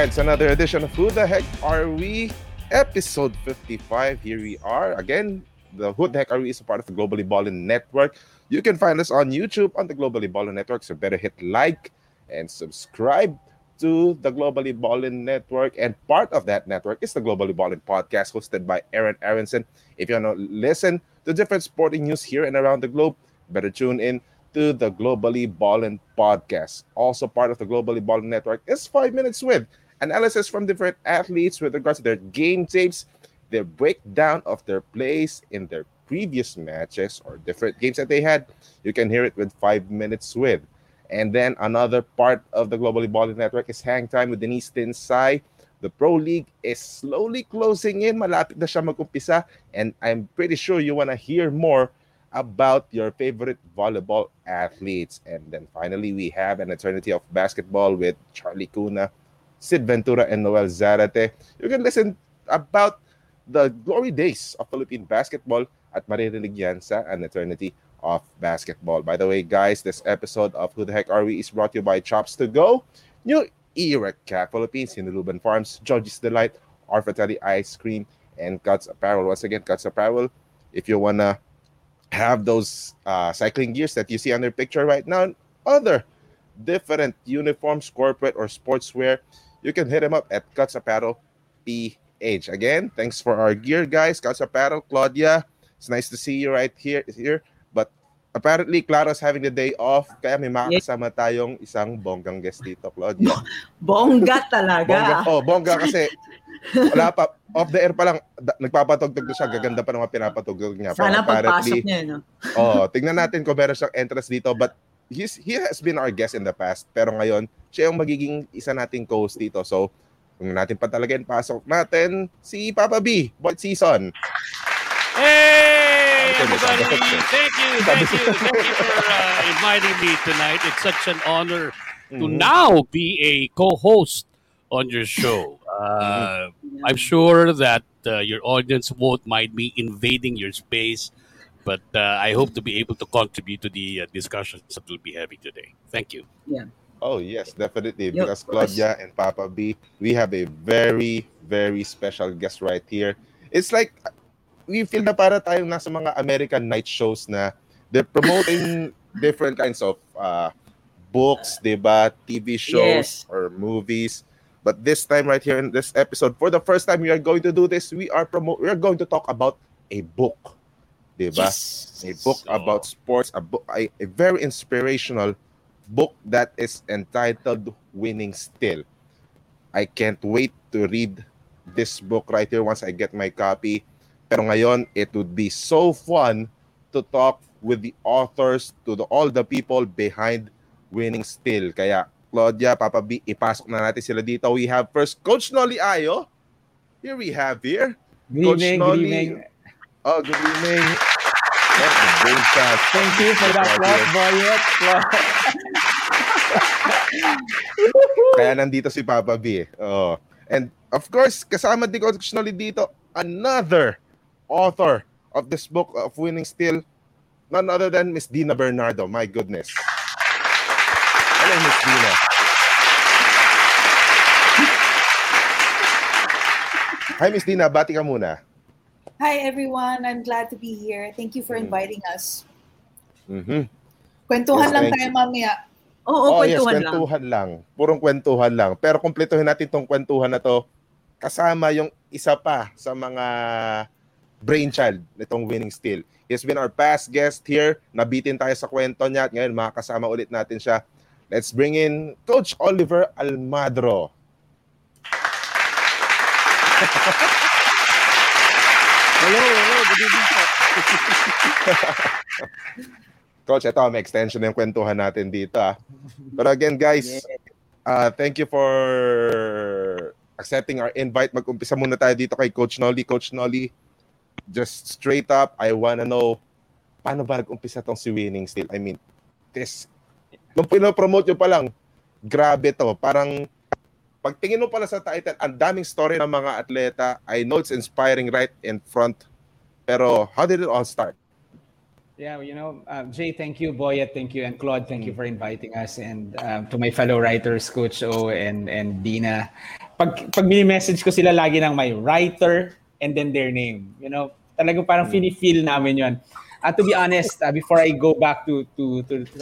Alright, it's another edition of Who the Heck Are We? Episode 55. Here we are. Again, the Who the Heck Are We is a part of the Globally Ballin' Network. You can find us on YouTube on the Globally Ballin' Network, so better hit like and subscribe to the Globally Ballin' Network. And part of that network is the Globally Ballin' Podcast, hosted by Aaron Aronson. If you want to listen to different sporting news here and around the globe, better tune in to the Globally Ballin' Podcast. Also part of the Globally Ballin' Network is 5 Minutes With, analysis from different athletes with regards to their game tapes, their breakdown of their plays in their previous matches or different games that they had. You can hear it with 5 Minutes With. And then another part of the Globally Ballin' Network is Hang Time with Denise Tinsay. The Pro League is slowly closing in. Malapit na siya mag-umpisa. And I'm pretty sure you want to hear more about your favorite volleyball athletes. And then finally, we have an Eternity of Basketball with Charlie Cuna, Sid Ventura, and Noel Zarate. You can listen about the glory days of Philippine basketball at maririnig yan sa An Eternity of Basketball. By the way, guys, this episode of Who the Heck Are We is brought to you by Chops To Go, New Era Cap Philippines, Sinaluban Farms, George's Delight, Orfatelli Ice Cream, and Cuts Apparel. Once again, Cuts Apparel, if you want to have those cycling gears that you see on their picture right now, and other different uniforms, corporate or sportswear, you can hit them up at Katsapero PH. Again, thanks for our gear, guys. Katsapero, Claudia, it's nice to see you right here. But apparently, Clara's having the day off, kaya may makakasama tayong isang bonggang guest dito, Claudia. Bongga talaga. Bongga, bongga kasi wala pa, off the air pa lang, nagpapatugtog na siya, gaganda pa ng mga pinapatugtog niya. Sana pagpasok niya, no? Tingnan natin kung meron siyang entrance dito, but he has been our guest in the past, pero ngayon, siya yung magiging isa nating co-host dito. So, kung natin pa talaga yung pasok natin, si Papa B, Boyd Season. Hey, everybody! Thank you for inviting me tonight. It's such an honor to now be a co-host on your show. I'm sure that your audience vote might be invading your space, but I hope to be able to contribute to the discussions that we'll be having today. Thank you. Yeah. Oh, yes, definitely. Because Claudia and Papa B, we have a very, very special guest right here. It's like we feel na para tayong nasa mga American night shows na they're promoting different kinds of books, diba, TV shows, yes, or movies. But this time right here in this episode, for the first time we are going to do this, we are going to talk about a book. Diba? Yes. A book about sports, a book, a very inspirational book that is entitled Winning Still. I can't wait to read this book right here once I get my copy. Pero ngayon, it would be so fun to talk with the authors, all the people behind Winning Still. Kaya Claudia, Papa B, ipasok na natin sila dito. We have first Coach Noli Ayo. Here we have here. Coach Noli. Oh, good evening. Thank you for that applause, Boyet. Kaya nandito si Papa B. Oh. And of course, kasama din Coach Noli dito, another author of this book of Winning Still, none other than Miss Dina Bernardo. My goodness. Hello, Miss Dina. Hi, Miss Dina. Bati ka muna. Hi, everyone. I'm glad to be here. Thank you for inviting us. Mm-hmm. Kwentuhan lang tayo mamaya. Oo, kwentuhan lang. Purong kwentuhan lang. Pero kumpletuhin natin tong kwentuhan na to kasama yung isa pa sa mga brainchild nitong Winning Still. He's been our past guest here. Nabitin tayo sa kwento niya at ngayon makakasama ulit natin siya. Let's bring in Coach Oliver Almadro. Hello, good evening, Coach. Ito, may extension yung kwentuhan natin dito. But again, guys, thank you for accepting our invite. Mag-umpisa muna tayo dito kay Coach Noli. Coach Noli, just straight up, I wanna know, paano ba nag-umpisa tong si Winning Still? I mean, this nung pinopromote nyo pa lang, grabe to. Parang, pagtingin mo pala sa title, ang daming story ng mga atleta. I know it's inspiring right in front. Pero, how did it all start? Yeah, Jay, thank you. Boyet, thank you. And Claude, thank you for inviting us. And to my fellow writers, Coach O and Dina, pag mini-message ko sila lagi ng may writer and then their name. You know, talagang parang feel namin yun. To be honest, before I go back to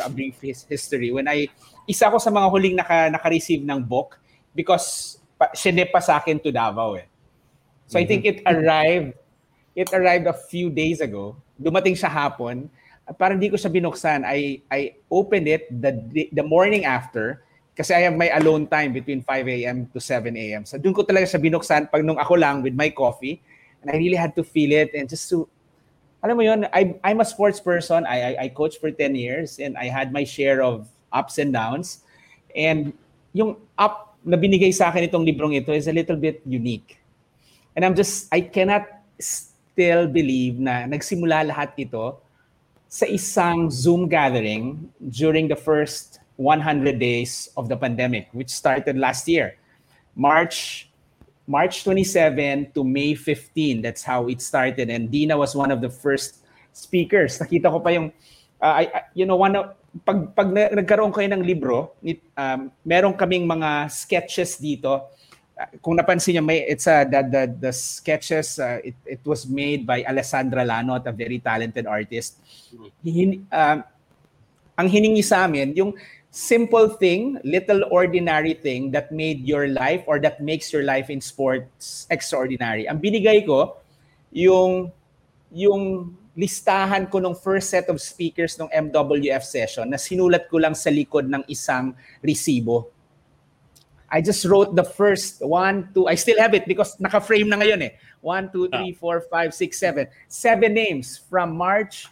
a brief history, when isa ko sa mga huling naka-receive ng book because sinepa sa akin to Davao eh. So I think it arrived a few days ago. Dumating siya hapon. Parang di ko siya binuksan. I opened it the morning after kasi I have my alone time between 5 a.m. to 7 a.m. So doon ko talaga siya binuksan pag nung ako lang with my coffee. And I really had to feel it and just to, alam mo yun, I'm a sports person. I coached for 10 years and I had my share of ups and downs. And yung up na binigay sa akin itong librong ito is a little bit unique. And I cannot still believe na nagsimula lahat ito sa isang Zoom gathering during the first 100 days of the pandemic, which started last year. March 27 to May 15, that's how it started. And Dina was one of the first speakers. Nakita ko pa yung, pag nagkaroon kayo ng libro, meron kaming mga sketches dito. Kung napansin niyo, the sketches, it was made by Alessandra Lanot, a very talented artist. Ang hiningi sa amin, yung simple thing, little ordinary thing that made your life or that makes your life in sports extraordinary. Ang binigay ko, yung listahan ko ng first set of speakers ng MWF session na sinulat ko lang sa likod ng isang resibo. I just wrote the first 1, 2, I still have it because naka-frame na ngayon eh. 1, 2, 3, 4, 5, 6, 7. 7 names from March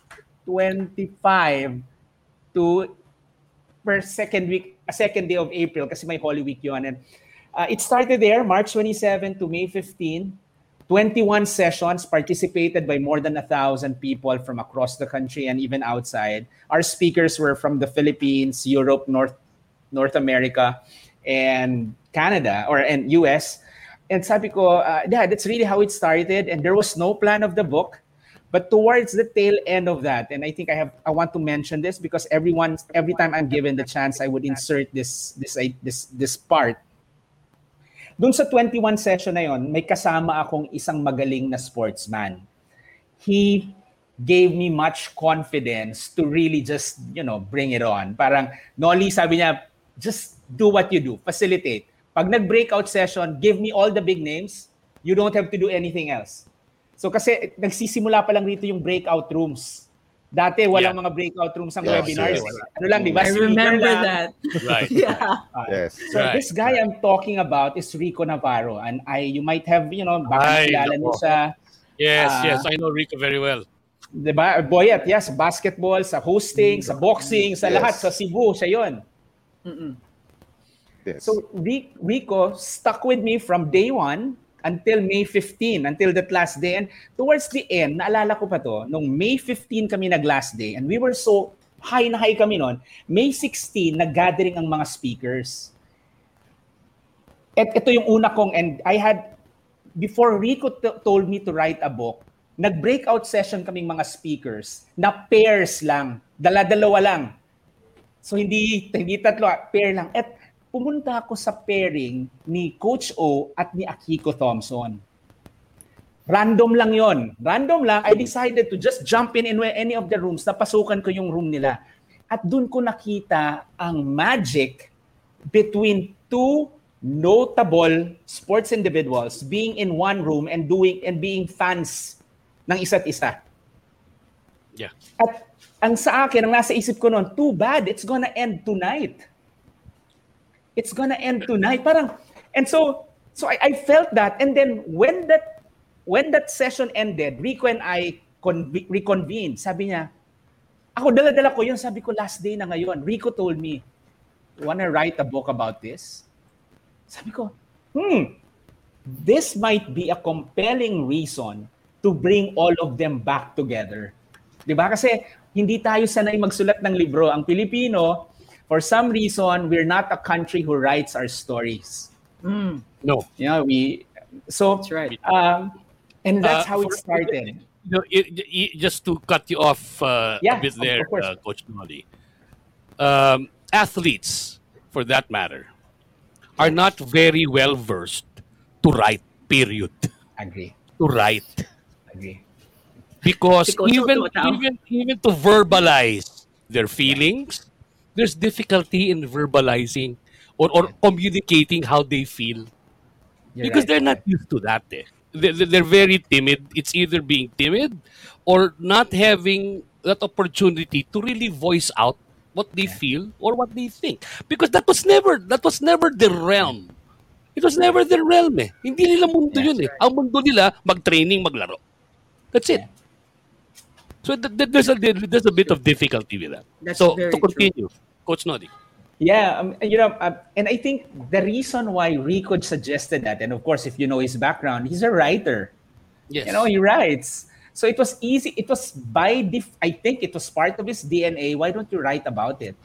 25 to second day of April kasi may Holy Week yun. And it started there, March 27 to May 15. 21 sessions participated by more than 1,000 people from across the country and even outside. Our speakers were from the Philippines, Europe, North America, and Canada and US. And sabi ko, that's really how it started. And there was no plan of the book. But towards the tail end of that, and I think I want to mention this because every time I'm given the chance, I would insert this part. Doon sa 21 session na yon, may kasama akong isang magaling na sportsman. He gave me much confidence to really just, bring it on. Parang Noli, sabi niya, just do what you do, facilitate. Pag nag-breakout session, give me all the big names. You don't have to do anything else. So kasi nagsisimula pa lang dito yung breakout rooms. Dati walang mga breakout rooms ang webinars. Sure. Ano lang, di ba? I remember that. Right. Yeah. Yes. So this guy I'm talking about is Rico Navarro. And you might have, baka kilala mo siya. Yes, I know Rico very well. Diba? Boyet, yes. Basketball, sa hosting, sa boxing, sa lahat, sa Cebu, siya yun. Yes. So Rico stuck with me from day one until May 15, until that last day. And towards the end, naalala ko pa to, nung May 15 kami nag-last day, and we were so high na high kami noon, May 16, nag-gathering ang mga speakers. At ito yung una kong, and I had, before Rico told me to write a book, nag-breakout session kaming mga speakers, na pairs lang, dala-dalawa lang. So hindi tatlo, pair lang. At pumunta ako sa pairing ni Coach O at ni Akiko Thompson. Random lang yon. Random lang. I decided to just jump in any of the rooms. Napasukan ko yung room nila. At dun ko nakita ang magic between two notable sports individuals being in one room and being fans ng isa't isa. Yeah. At ang sa akin, ang nasa isip ko noon, too bad, it's gonna end tonight. It's gonna end tonight. So I felt that. And then when that session ended, Rico and I reconvened. Sabi niya, ako dala-dala ko yun. Sabi ko, last day na ngayon. Rico told me, wanna write a book about this? Sabi ko, this might be a compelling reason to bring all of them back together. Diba? Kasi hindi tayo sanay magsulat ng libro. Ang Pilipino, for some reason, we're not a country who writes our stories. Mm. No. That's right. And that's how it started. Just to cut you off a bit there, Coach Noli. Athletes, for that matter, are not very well versed to write, period. Agree. To write. Agree. Because even to verbalize their feelings, there's difficulty in verbalizing or communicating how they feel. You're because right, they're not used to that. Eh. They're very timid. It's either being timid or not having that opportunity to really voice out what they feel or what they think. Because that was never their realm. It was never their realm. Eh. Hindi nila mundo yun. Eh. Right. Ang mundo nila, mag-training, maglaro. That's it. So there's a bit of difficulty with that. That's so to continue, true. Coach Noli. Yeah, and I think the reason why Rico suggested that, and of course, if you know his background, he's a writer. Yes. He writes. So it was easy. It was I think it was part of his DNA. Why don't you write about it?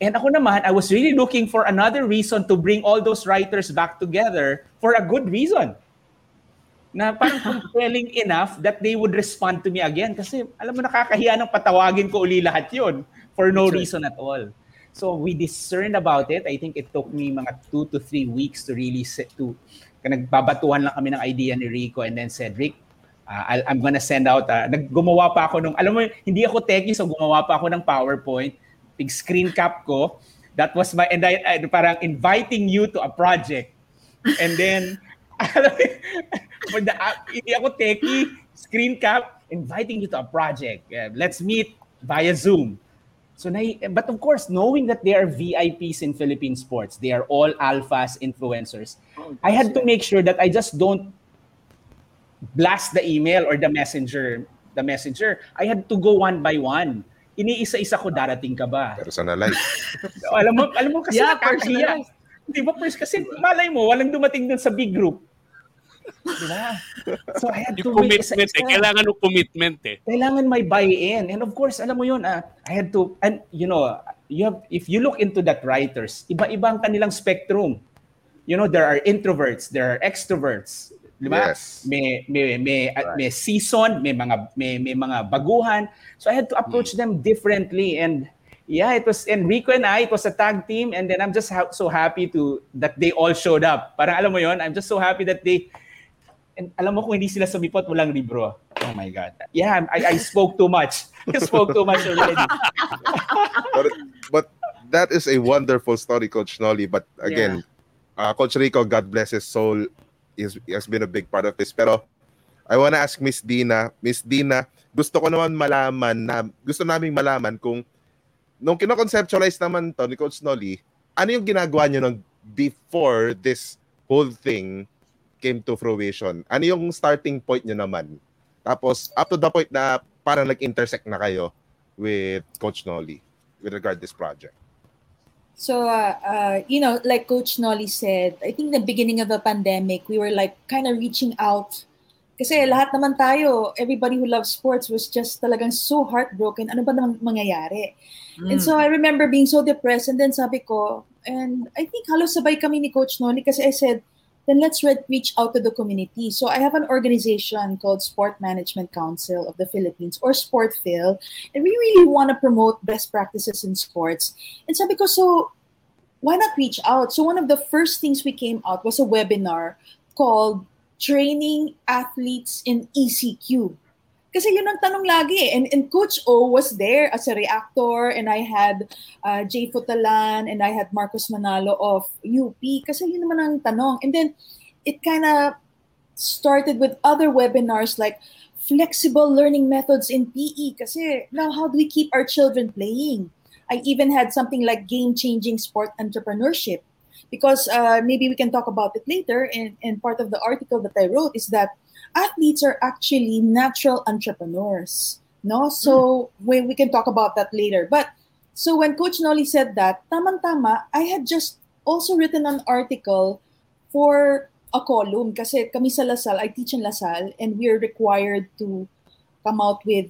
And ako naman, I was really looking for another reason to bring all those writers back together for a good reason. Na parang compelling enough that they would respond to me again. Kasi alam mo, nakakahiya ng patawagin ko uli lahat yun for no reason at all. So we discerned about it. I think it took me mga 2 to 3 weeks to really nagbabatuhan lang kami ng idea ni Rico, and then said, Rick, I'm gonna send out, gumawa pa ako hindi ako techie, so gumawa pa ako ng PowerPoint, big screen cap ko. That was my, and I parang inviting you to a project. And then, for the hindi ako techie, screen cap, inviting you to a project. Let's meet via Zoom. So, but of course, knowing that they are VIPs in Philippine sports, they are all alphas, influencers, I had to make sure that I just don't blast the email or the messenger. I had to go one by one. Iniisa-isa ko, darating ka ba? Personalize. alam mo kasi nakakahiya. Di ba, first kasi malay mo, walang dumating dun sa big group. Diba? So I had to make isa-isa. Kailangan ng commitment eh. Kailangan may buy-in. And of course, alam mo yun, I had to, and if you look into that writers, iba-ibang kanilang spectrum. There are introverts, there are extroverts. Diba? Yes. May season, may mga baguhan. So I had to approach them differently, and it was Enrico and I. It was a tag team, and then I'm just so happy that they all showed up. Parang alam mo yun, I'm just so happy that they. And alam mo kung hindi sila sumipot, walang libro. Oh my God. Yeah, I spoke too much. I spoke too much already. but that is a wonderful story, Coach Noli. But again, Coach Rico, God bless his soul, has been a big part of this. Pero I want to ask Miss Dina. Miss Dina, gusto naming malaman kung nung kinoconceptualize naman to ni Coach Noli, ano yung ginagawa nyo nung before this whole thing came to fruition? Ano yung starting point nyo naman? Tapos, up to the point na parang nag-intersect na kayo with Coach Noli with regard to this project. So, like Coach Noli said, I think the beginning of the pandemic, we were like kind of reaching out. Kasi lahat naman tayo, everybody who loves sports was just talagang so heartbroken. Ano ba naman mangyayari? And so I remember being so depressed, and then sabi ko, and I think halos sabay kami ni Coach Noli, kasi I said, then let's reach out to the community. So I have an organization called Sport Management Council of the Philippines, or SportPhil, and we really want to promote best practices in sports. And sabi ko, so why not reach out? So one of the first things we came out was a webinar called Training Athletes in ECQ. Kasi yun ang tanong lagi. And Coach O was there as a reactor, and I had Jay Fotalan, and I had Marcos Manalo of UP. Kasi yun naman ang tanong. And then it kind of started with other webinars like flexible learning methods in PE. Kasi now how do we keep our children playing? I even had something like game-changing sport entrepreneurship. Because maybe we can talk about it later. And part of the article that I wrote is that athletes are actually natural entrepreneurs, no? So we can talk about that later. But so when Coach Noli said that, tama, I had just also written an article for a column kasi kami sa La Salle, I teach in La Salle, and we are required to come out with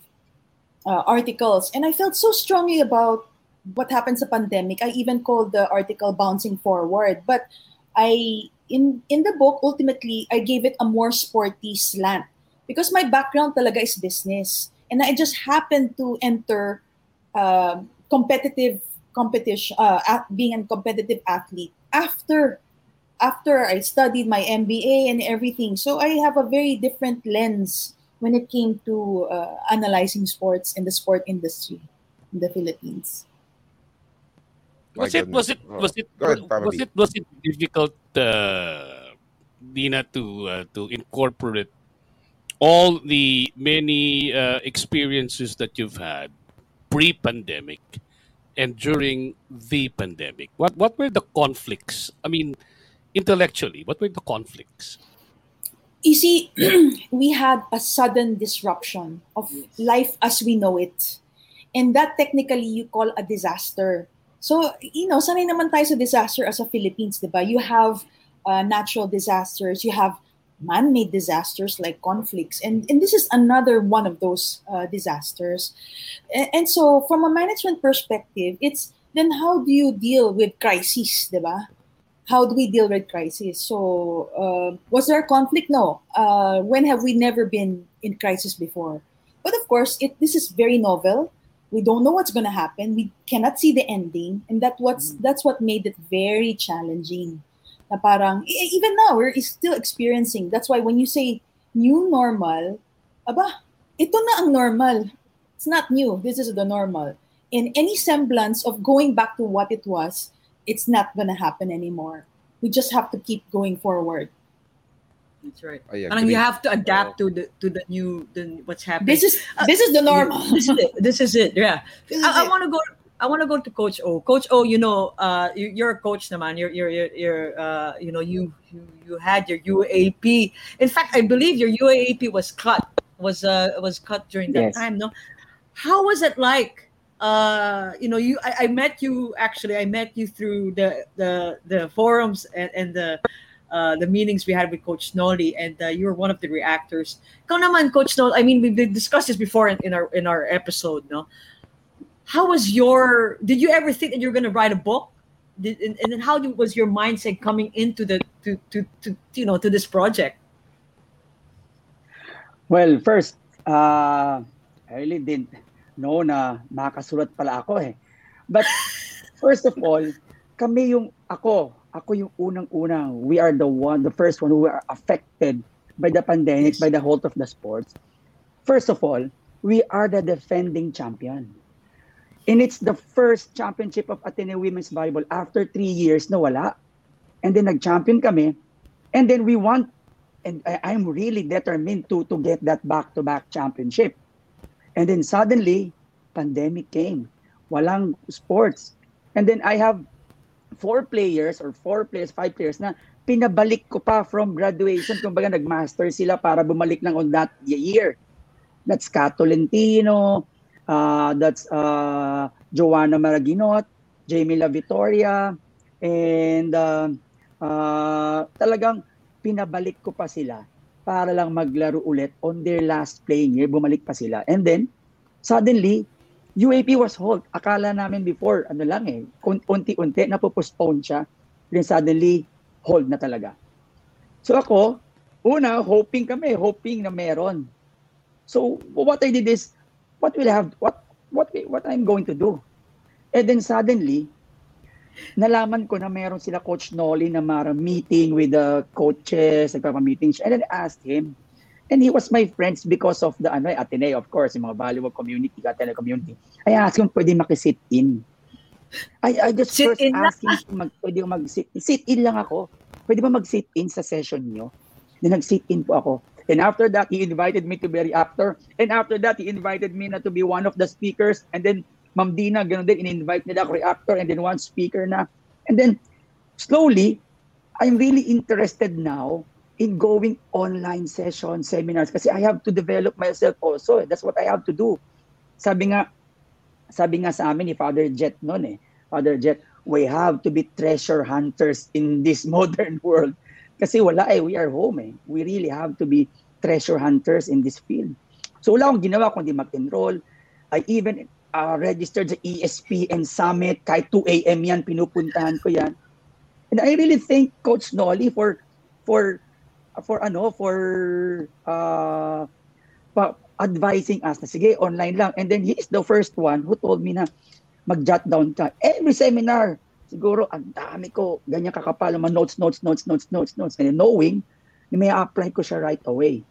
articles. And I felt so strongly about what happened sa pandemic. I even called the article Bouncing Forward. But In the book, ultimately, I gave it a more sporty slant because my background talaga is business. And I just happened to enter competitive competition, being a competitive athlete after after I studied my MBA and everything. So I have a very different lens when it came to analyzing sports and the sport industry in the Philippines. Was it difficult, Dina, to incorporate all the many experiences that you've had pre-pandemic and during the pandemic? What were the conflicts? I mean, intellectually, what were the conflicts? You see, we had a sudden disruption of life as we know it. And that technically you call a disaster. So, you know, sanay naman tayo sa disaster as a Philippines, diba? You have natural disasters, you have man-made disasters like conflicts. And this is another one of those disasters. And so from a management perspective, it's then how do you deal with crises, diba? How do we deal with crisis? So, was there a conflict? No. When have we never been in crisis before? But of course, this is very novel. We don't know what's going to happen. We cannot see the ending, and that's what made it very challenging. Na parang even now we're still experiencing. That's why when you say new normal, aba, ito na ang normal. It's not new. This is the normal. And any semblance of going back to what it was, it's not gonna happen anymore. We just have to keep going forward. That's right. Oh, yeah. And you have to adapt to the new what's happening. This is the normal. This is it. Yeah. I want to go to Coach O. Coach O, you know, you're a coach, naman. You had your UAAP. In fact, I believe your UAAP was cut during that time. No, how was it like? I met you through the forums and the meetings we had with Coach Noli, and you were one of the reactors. Ikaw naman, Coach Noli, I mean, we discussed this before in our episode, no? How was did you ever think that you were going to write a book? And then how was your mindset coming into to this project? Well, first, I really didn't know na makasulat pala ako eh. But first of all, ako yung unang-unang, we are the first one who were affected by the pandemic, by the halt of the sports. First of all, we are the defending champion. And it's the first championship of Ateneo Women's Volleyball after 3 years na wala. And then nag-champion kami. And then we won. And I'm really determined to get that back-to-back championship. And then suddenly, pandemic came. Walang sports. And then I have five players na pinabalik ko pa from graduation. Kumbaga nagmaster sila para bumalik lang on that year. That's Kat Tolentino, that's Joanna Maraginot, Jamie La Vittoria, and talagang pinabalik ko pa sila para lang maglaro ulit on their last playing year, bumalik pa sila. And then, suddenly, UAP was halt. Akala namin before, unti-unti, napopostpone siya. Then suddenly, hold na talaga. So ako, una, hoping na meron. So what I did is, what I'm going to do? And then suddenly, nalaman ko na meron sila Coach Noli na mara meeting with the coaches, nagpapa-meeting siya. And then I asked him, and he was my friends because of the Ateneo, of course, yung mga volleyball community, Ateneo community. I asked him, pwede makisit in. I just sit first asked him, pwede mag-sit in lang ako. Pwede ba mag-sit in sa session niyo? Then nag-sit in po ako. And after that, he invited me to be a reactor. And after that, he invited me na to be one of the speakers. And then Ma'am Dina, ganun din, in-invite nila ako reactor and then one speaker na. And then, slowly, I'm really interested now in going online session, seminars, kasi I have to develop myself also. That's what I have to do. Sabi nga sa amin ni Father Jet noon eh, Father Jet, we have to be treasure hunters in this modern world. Kasi wala eh, we are home eh. We really have to be treasure hunters in this field. So wala akong ginawa kundi mag-enroll. I even registered sa ESPN Summit, kahit 2 a.m. yan, pinupuntahan ko yan. And I really thank Coach Noli for advising us na sige, online lang. And then he is the first one who told me na mag-jot down ka. Every seminar, siguro ang dami ko, ganyan kakapal naman, notes. And knowing, may apply ko siya right away.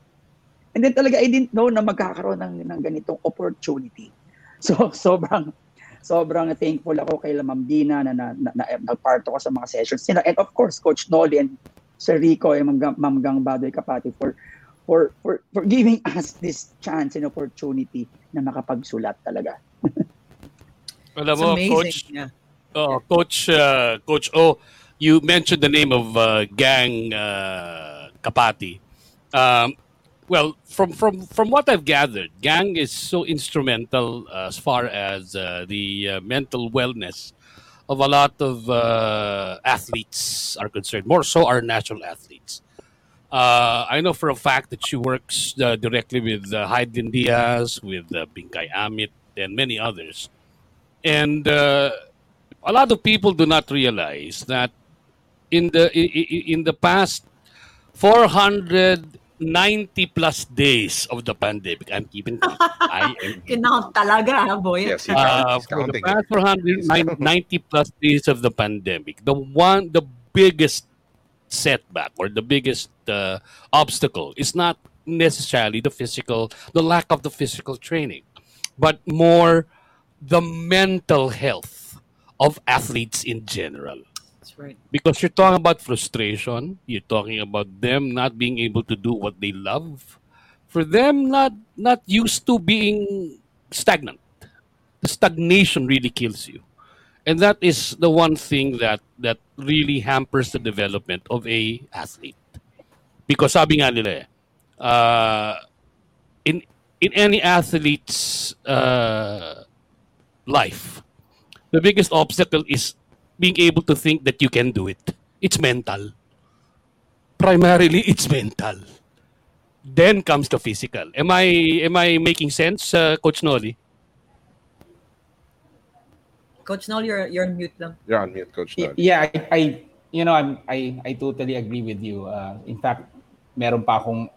And then talaga, I didn't know na magkakaroon ng ganitong opportunity. So, sobrang thankful ako kay Ma'am Dina na nagparto ko sa mga sessions nila. And of course, Coach Noli and Sir Rico, and Ma'am Gang Badoy Kapati for giving us this chance and opportunity na makapagsulat talaga. Alam mo, Coach, Coach O, you mentioned the name of Gang Kapati. Well, from what I've gathered, Gang is so instrumental as far as the mental wellness of a lot of athletes are concerned. More so, our national athletes. I know for a fact that she works directly with Hidilyn Diaz, with Binkai Amit, and many others. And a lot of people do not realize that in the past 490+ days of the pandemic. I'm keeping count. Count talaga, boy. Yes, for the past 490+ days of the pandemic, the biggest setback or the biggest obstacle is not necessarily the lack of the physical training, but more the mental health of athletes in general. Right. Because you're talking about frustration, you're talking about them not being able to do what they love, for them not used to being stagnant. The stagnation really kills you, and that is the one thing that really hampers the development of a athlete. Because sabi nga nila, in any athlete's life, the biggest obstacle is being able to think that you can do it. It's mental. Primarily, it's mental. Then comes the physical. Am I making sense, Coach Noli? Coach Noli, you're on mute now. You're on mute, Coach Noli. Yeah, I totally agree with you. In fact, meron pa akong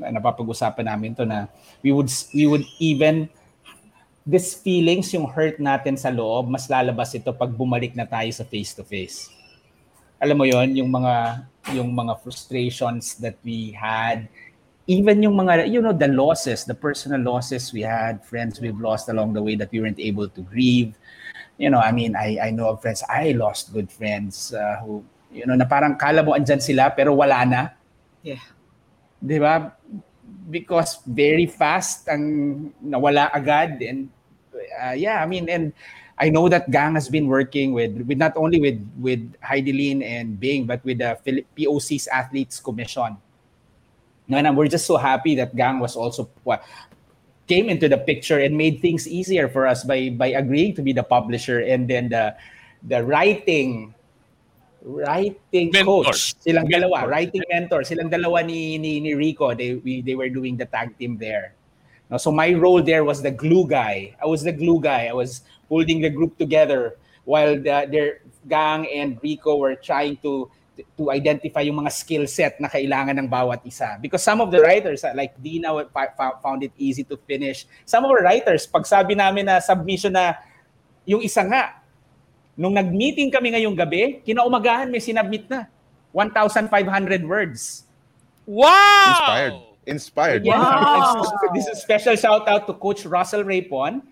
napapag-usapan namin to na we would even this feelings, yung hurt natin sa loob, mas lalabas ito pag bumalik na tayo sa face-to-face. Alam mo yon, yung mga frustrations that we had, even yung mga, the losses, the personal losses we had, friends we've lost along the way that we weren't able to grieve. I know of friends, I lost good friends who, na parang kala mo andyan sila pero wala na. Yeah. Diba? Because very fast ang nawala agad, and and I know that Gang has been working with not only with Hidilyn and Bing, but with the POC's Athletes Commission. And we're just so happy that Gang was also came into the picture and made things easier for us by agreeing to be the publisher and then the writing mentors. Coach silang dalawa, writing mentor silang dalawa ni Rico. They were doing the tag team there. No, so my role there was the glue guy. I was the glue guy. I was holding the group together while their Gang and Rico were trying to identify yung mga skill set na kailangan ng bawat isa. Because some of the writers, like Dina, found it easy to finish. Some of the writers, pag sabi namin na submission na yung isa nga, nung nag-meeting kami ngayong gabi, kinaumagahan may sinabmit na 1,500 words. Wow! Inspired. Yeah. Wow! This is a special shout-out to Coach Russell Raypon,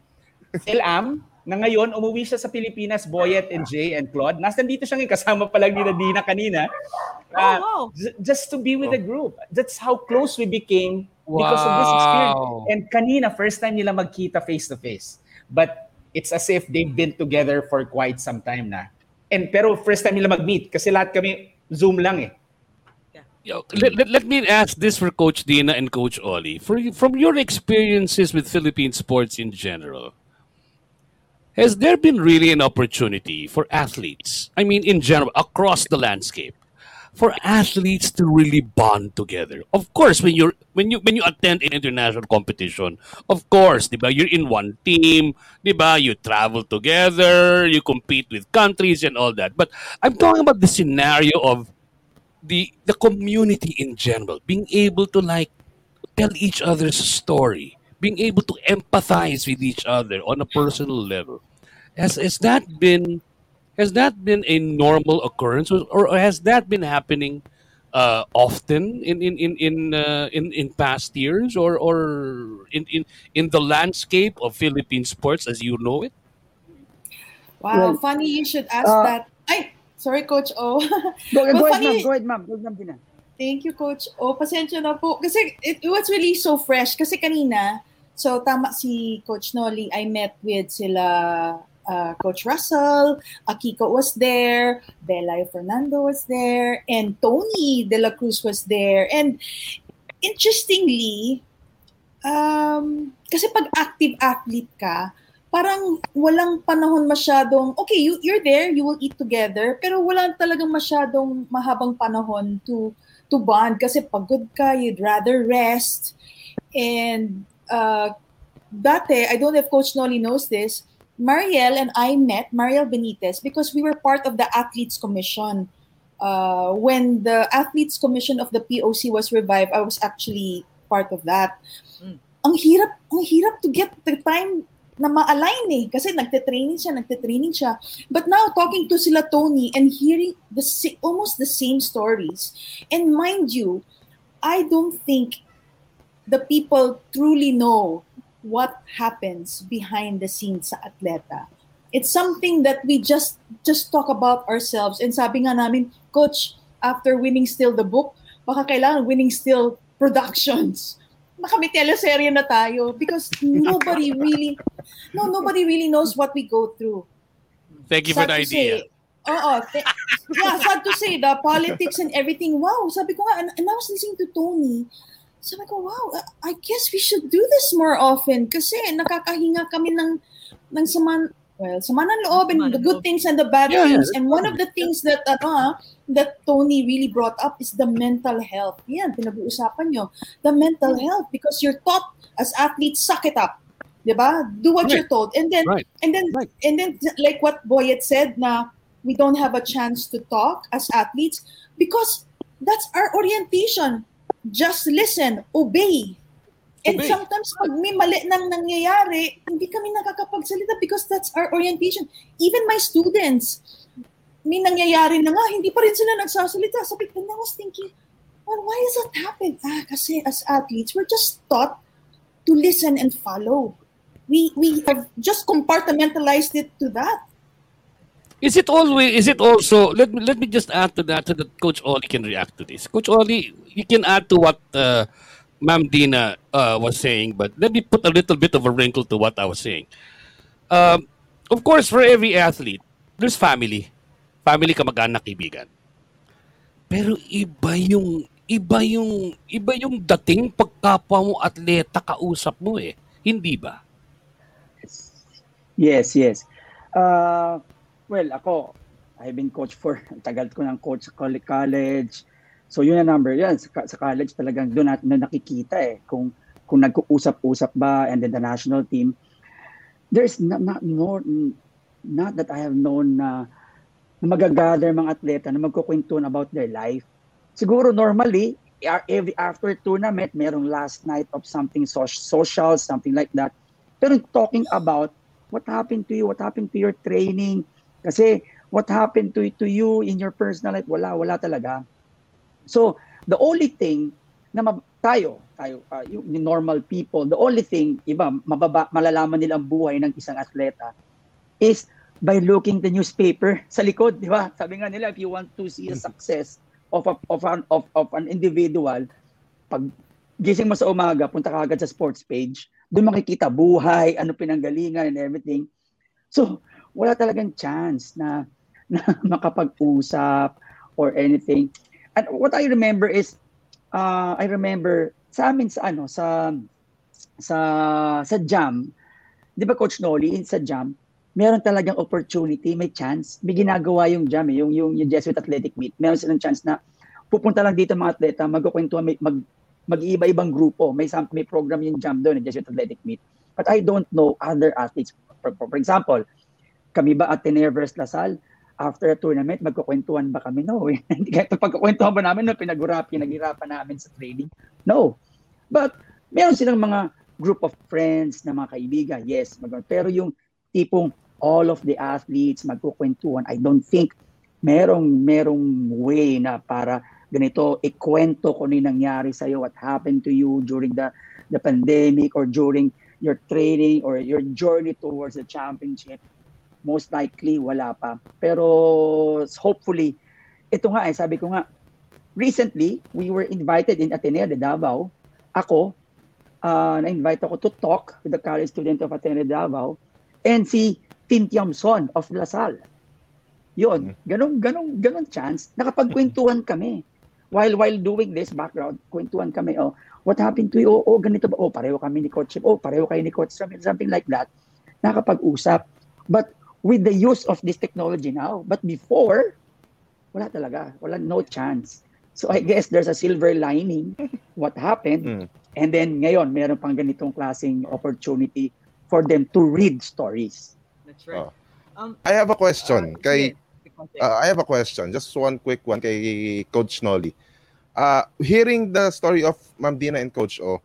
Selam, na ngayon umuwi siya sa Pilipinas, Boyet and Jay and Claude. Nandito siya ngayon, kasama palang nila Dina kanina. Wow. Just to be with the group. That's how close we became because of this experience. And kanina, first time nila magkita face-to-face. But it's as if they've been together for quite some time na. And pero first time nila mag-meet kasi lahat kami Zoom lang eh. Yeah. Let me ask this for Coach Dina and Coach Oli. From your experiences with Philippine sports in general, has there been really an opportunity for athletes, I mean in general, across the landscape, for athletes to really bond together? Of course, when you attend an international competition, of course, diba, you're in one team, diba, you travel together, you compete with countries and all that. But I'm talking about the scenario of the community in general, being able to like tell each other's story, being able to empathize with each other on a personal level. Has that been Has that been a normal occurrence, or has that been happening often in past years, or in the landscape of Philippine sports as you know it? Wow, well, funny you should ask that. Sorry, Coach O. Go ahead, ma'am. Go ahead, ma'am. Dina. Thank you, Coach O. Pasensya na po. Kasi it was really so fresh. Kasi kanina, so tama si Coach Noli, I met with sila... Coach Russell, Akiko was there, Bella Fernando was there, and Tony De La Cruz was there. And interestingly, kasi pag active athlete ka, parang walang panahon masyadong, okay, you're there, you will eat together, pero wala talagang masyadong mahabang panahon to bond kasi pagod ka, you'd rather rest. And dati, I don't know if Coach Noli knows this, Marielle and I met Marielle Benitez because we were part of the Athletes Commission. When the Athletes Commission of the POC was revived, I was actually part of that. Mm. Ang hirap to get the time na ma-align eh. Kasi nagte-training siya. But now, talking to sila Tony and hearing almost the same stories. And mind you, I don't think the people truly know what happens behind the scenes sa atleta. It's something that we just talk about ourselves. And sabi nga namin, Coach, after Winning Still the book, baka kailangan Winning Still Productions. Baka may teleserye na tayo because nobody really knows what we go through. Thank you sad for the idea. Sad to say, the politics and everything. Wow, sabi ko nga, and I was listening to Tony, sabi ko, wow, I guess we should do this more often kasi nakakahinga kami ng sama ng loob and the good things and the bad things. And one of the things that Tony really brought up is the mental health. Yan, pinag-uusapan nyo. The mental health because you're taught as athletes, suck it up. Diba? Do what you're told. And then like what Boyet said na we don't have a chance to talk as athletes because that's our orientation. Just listen, obey. And sometimes pag may mali nang nangyayari, hindi kami nakakapagsalita because that's our orientation. Even my students, may nangyayari na nga, hindi pa rin sila nagsasalita. Sabi ko, and I was thinking, well, why does that happen? Kasi as athletes, we're just taught to listen and follow. We have just compartmentalized it to that. Is it also, let me just add to that so that Coach Oli can react to this. Coach Oli, you can add to what Ma'am Dina was saying, but let me put a little bit of a wrinkle to what I was saying. Of course, for every athlete, there's family. Family, kamag-anak, kaibigan. Pero iba yung dating pagkapwa mo atleta kausap mo eh. Hindi ba? Yes. Well, ako, I've been coach for, tagal ko ng coach sa college. So yun ang number yan. Sa college talagang doon natin na nakikita eh. Kung nag-uusap-usap ba and then the national team. There's not that I have known na magagather mga atleta na magkukwentun about their life. Siguro normally, every after tournament, merong last night of something social, something like that. Pero talking about what happened to you, what happened to your training, kasi what happened to you in your personal life, wala talaga. So, the only thing na tayo yung normal people, the only thing iba malalaman nila ang buhay ng isang atleta is by looking the newspaper sa likod, di ba? Sabi nga nila, if you want to see the success of an individual, pag gising mo sa umaga, punta ka agad sa sports page, doon makikita buhay, ano pinanggalingan and everything. So, wala talagang chance na makapag-usap or anything. And what I remember is, sa amin sa jam, di ba Coach Noli, sa jam, meron talagang opportunity, may chance, may ginagawa yung jam, yung Jesuit Athletic Meet, meron silang chance na pupunta lang dito mga atleta, magkukwentuhan, mag-iiba-ibang grupo, may program yung jam doon, yung Jesuit Athletic Meet. But I don't know other athletes. For example, kami ba Ateneo versus La Salle after a tournament magkukwentuhan ba kami? No. Hindi kahit pagkukwentuhan ba namin no pinaghirapan namin sa training. No. But meron silang mga group of friends na mga kaibigan. Yes, pero yung tipong all of the athletes magkukwentuhan. I don't think merong way na para ganito, ikwento ko ni nangyari sa'yo, what happened to you during the pandemic or during your training or your journey towards the championship. Most likely, wala pa. Pero hopefully, ito nga, sabi ko nga, recently, we were invited in Ateneo de Davao. Ako, na-invite ako to talk with the college student of Ateneo de Davao and si Tim Tiamson of De La Salle. Yun, ganong chance, nakapagkwentuhan kami. While doing this background, kwentuhan kami, oh, what happened to you? Oh, ganito ba? Oh, pareho kami ni Coach. Oh, pareho kayo ni Coach. Something like that. Nakapag-usap. But with the use of this technology now, but before, wala talaga. Wala, no chance. So I guess there's a silver lining what happened. And then ngayon, meron pang ganitong klaseng opportunity for them to read stories. That's right. Oh. I have a question. I have a question. Just one quick one kay Coach Noli. Hearing the story of Ma'am Dina and Coach O,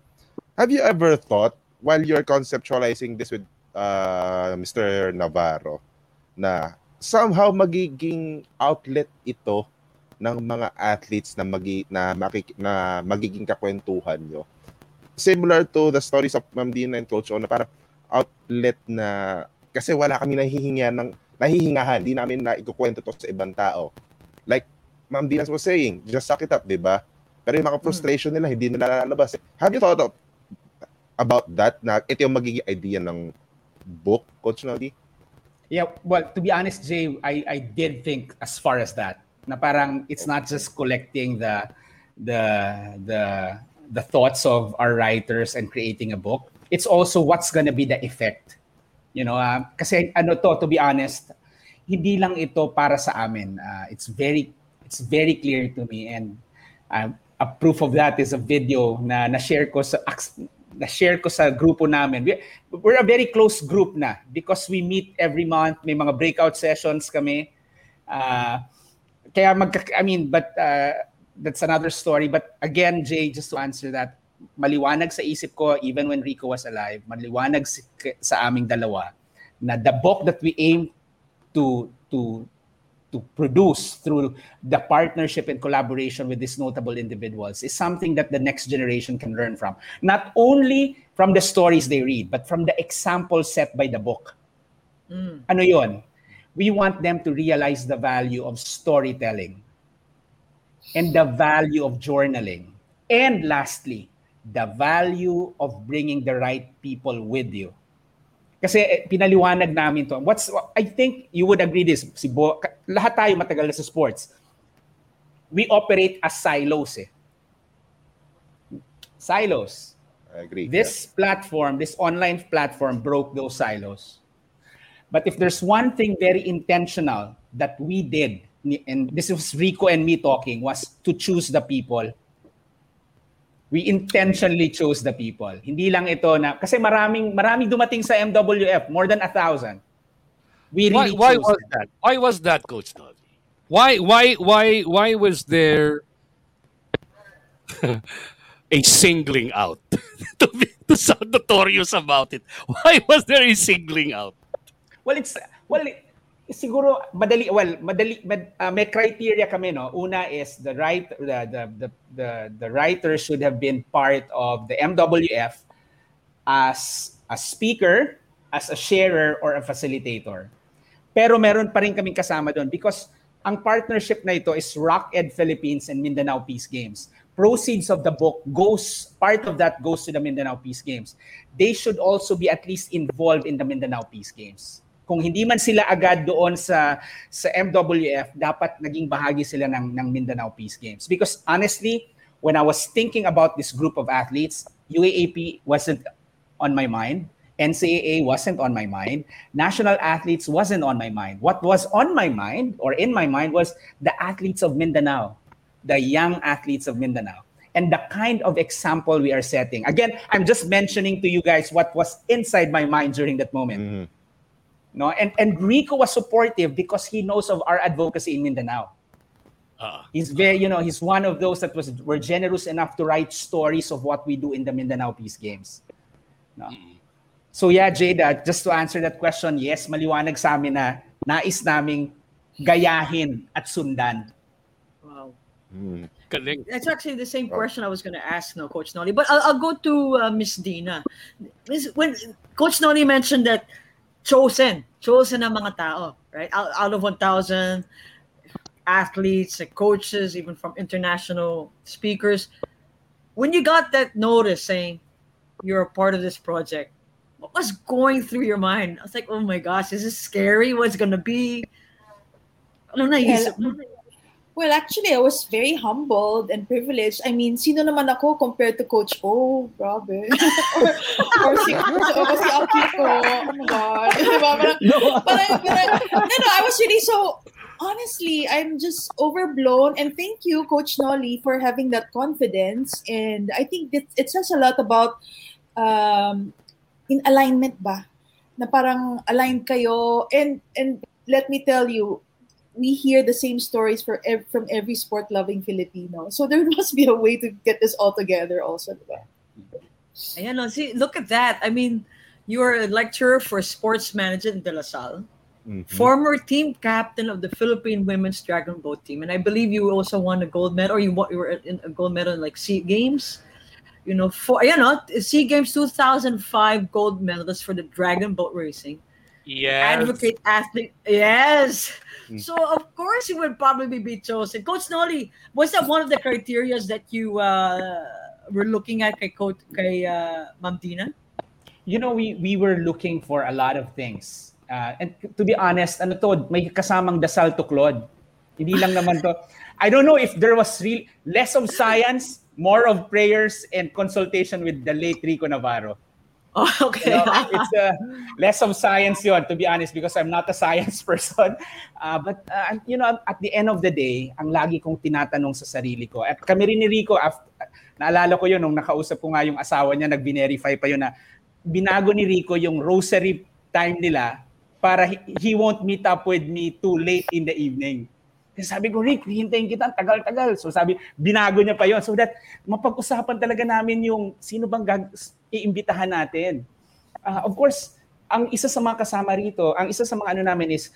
have you ever thought, while you're conceptualizing this with Mr. Navarro, na somehow magiging outlet ito ng mga athletes na magiging kakwentuhan nyo? Similar to the stories of Ma'am Dina and Coach O, na parang outlet na, kasi wala kami nahihingahan, di namin na ikukwento to sa ibang tao. Like, Ma'am Dinas was saying, just suck it up, di ba? Pero yung mga frustration nila, hindi nila lalabas. Have you thought about that? Na ito yung magiging idea ng book, Coach Noli? Yeah, well, to be honest, Jay, I did think as far as that. Na parang it's not just collecting the thoughts of our writers and creating a book. It's also what's gonna be the effect. You know, kasi ano to be honest, hindi lang ito para sa amin. It's very clear to me, and a proof of that is a video na na-share ko sa grupo namin. We're a very close group na because we meet every month, may mga breakout sessions kami. That's another story, but again, Jay, just to answer that, maliwanag sa isip ko even when Rico was alive, maliwanag sa aming dalawa na the book that we aim to produce through the partnership and collaboration with these notable individuals is something that the next generation can learn from. Not only from the stories they read, but from the example set by the book. Ano yun? We want them to realize the value of storytelling and the value of journaling. And lastly, the value of bringing the right people with you. Kasi pinaliwanag namin to. I think you would agree this, si Bo, lahat tayo matagal na sa sports. We operate as silos. Silos. I agree. This platform, this online platform broke those silos. But if there's one thing very intentional that we did, and this was Rico and me talking, was to choose the people. We intentionally chose the people. Hindi lang ito na, kasi maraming dumating sa MWF, more than 1,000. Why was that, Coach Noli? Why was there a singling out? to sound notorious about it. Why was there a singling out? Well, may criteria kami, no. Una is the writer should have been part of the MWF as a speaker, as a sharer, or a facilitator. Pero meron pa rin kaming kasama doon because ang partnership na ito is Rock Ed Philippines and Mindanao Peace Games. Proceeds of the book goes to the Mindanao Peace Games. They should also be at least involved in the Mindanao Peace Games. Kung hindi man sila agad doon sa MWF, dapat naging bahagi sila ng Mindanao Peace Games. Because honestly, when I was thinking about this group of athletes, UAAP wasn't on my mind. NCAA wasn't on my mind. National athletes wasn't on my mind. What was on my mind or in my mind was the athletes of Mindanao, the young athletes of Mindanao, and the kind of example we are setting. Again, I'm just mentioning to you guys what was inside my mind during that moment. Mm-hmm. No, and Rico was supportive because he knows of our advocacy in Mindanao. He's very, he's one of those that were generous enough to write stories of what we do in the Mindanao Peace Games. No. So yeah, Jada, just to answer that question, yes, maliwanag sa amin na nais naming gayahin at sundan. Wow. Mm. That's actually the same question I was going to ask, no, Coach Noli. But I'll go to Miss Dina. When Coach Noli mentioned that chosen ang mga tao, right? Out of 1,000 athletes, coaches, even from international speakers. When you got that notice saying you're a part of this project, what was going through your mind? I was like, oh my gosh, is this scary? What's going to be? Well, actually, I was very humbled and privileged. I mean, sino naman ako compared to Coach O, grabe. or si Coach O, si Akiko. Oh my God. No, I was really so, honestly, I'm just overblown. And thank you, Coach Noli, for having that confidence. And I think it says a lot about in alignment ba? Na parang aligned kayo. And let me tell you, we hear the same stories from every sport-loving Filipino. So there must be a way to get this all together also. Ayan, no, see, look at that. I mean, you're a lecturer for sports management in De La Salle, former team captain of the Philippine Women's Dragon Boat team. And I believe you also won a gold medal, or you were in a gold medal in like SEA Games. You know, SEA Games 2005 gold medalist for the Dragon Boat Racing. Yes. Advocate athlete. Yes. So, of course, you would probably be chosen. Coach Noli, was that one of the criteria that you were looking at kay Ma'am Dina? You know, we were looking for a lot of things. And to be honest, may kasamang dasal to Claude. Hindi lang naman to. I don't know if there was real less of science, more of prayers and consultation with the late Rico Navarro. Oh, okay. You know, it's less of science yun, to be honest, because I'm not a science person. But, you know, at the end of the day, ang lagi kong tinatanong sa sarili ko. At kami rin ni Rico, naalala ko yun, nung nakausap ko nga yung asawa niya, nag-verify pa yun na binago ni Rico yung rosary time nila para he won't meet up with me too late in the evening. Kasi sabi ko, Rick, hihintayin kita, tagal-tagal. So sabi, binago niya pa yun. So that mapag-usapan talaga namin yung sino bang iimbitahan natin. Of course, ang isa sa mga kasama rito, ang isa sa mga namin is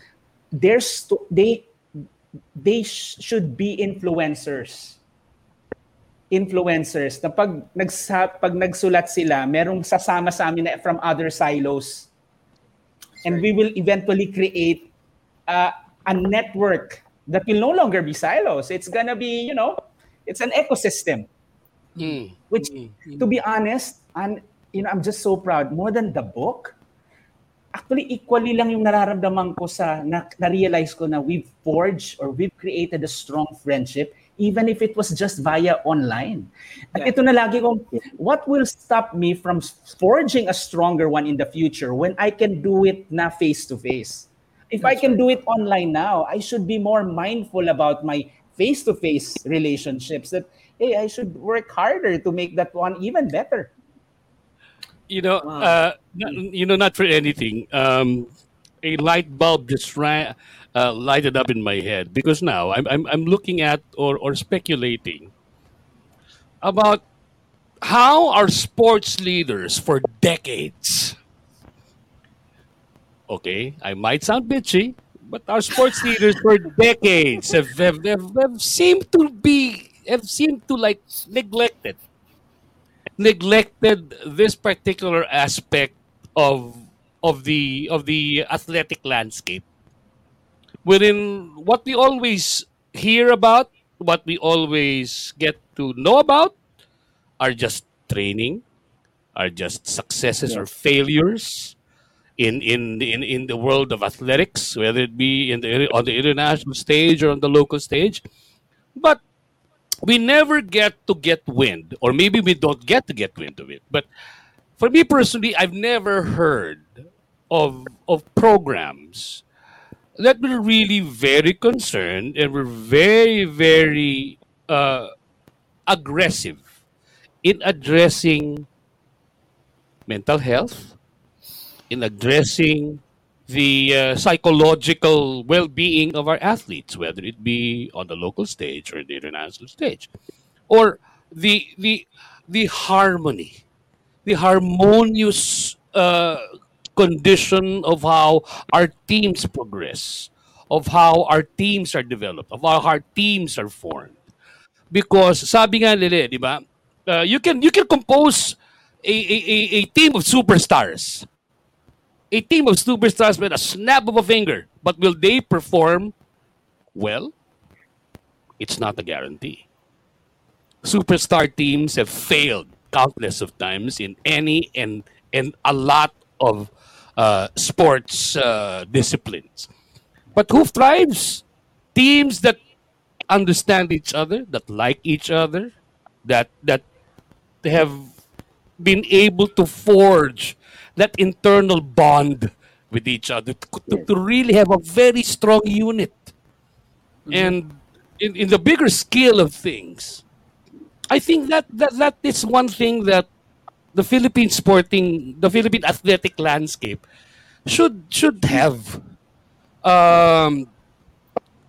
they should be influencers. Influencers na pag nagsulat sila, merong sasama sa amin na from other silos. And we will eventually create a network that will no longer be silos. It's gonna be, you know, it's an ecosystem. Which, to be honest, and you know, I'm just so proud. More than the book, actually, equally lang yung nararamdaman ko na-realize ko na we've forged or we've created a strong friendship, even if it was just via online. At ito na lagi kong, what will stop me from forging a stronger one in the future when I can do it na face-to-face? If I can do it online now, I should be more mindful about my face-to-face relationships that, hey, I should work harder to make that one even better. You know, not for anything. A light bulb just lighted up in my head because now I'm looking at or speculating about how are sports leaders for decades. Okay, I might sound bitchy, but our sports leaders for decades have seemed to be. Have seemed to like neglected this particular aspect of the athletic landscape, within what we always hear about, what we always get to know about, are just training, are just successes or failures in the world of athletics, whether it be on the international stage or on the local stage, but we never get wind, or maybe we don't get wind of it. But for me personally, I've never heard of programs that were really very concerned and were very, very aggressive in addressing mental health, in addressing the psychological well-being of our athletes, whether it be on the local stage or the international stage, or the harmonious condition of how our teams progress, of how our teams are developed, of how our teams are formed. Because sabi nga nila, di ba? You can compose a team of superstars. A team of superstars with a snap of a finger. But will they perform well? It's not a guarantee. Superstar teams have failed countless of times in any and a lot of sports disciplines. But who thrives? Teams that understand each other, that like each other, that have been able to forge that internal bond with each other to really have a very strong unit. Mm-hmm. And in the bigger scale of things, I think that is one thing that the Philippine athletic landscape should have.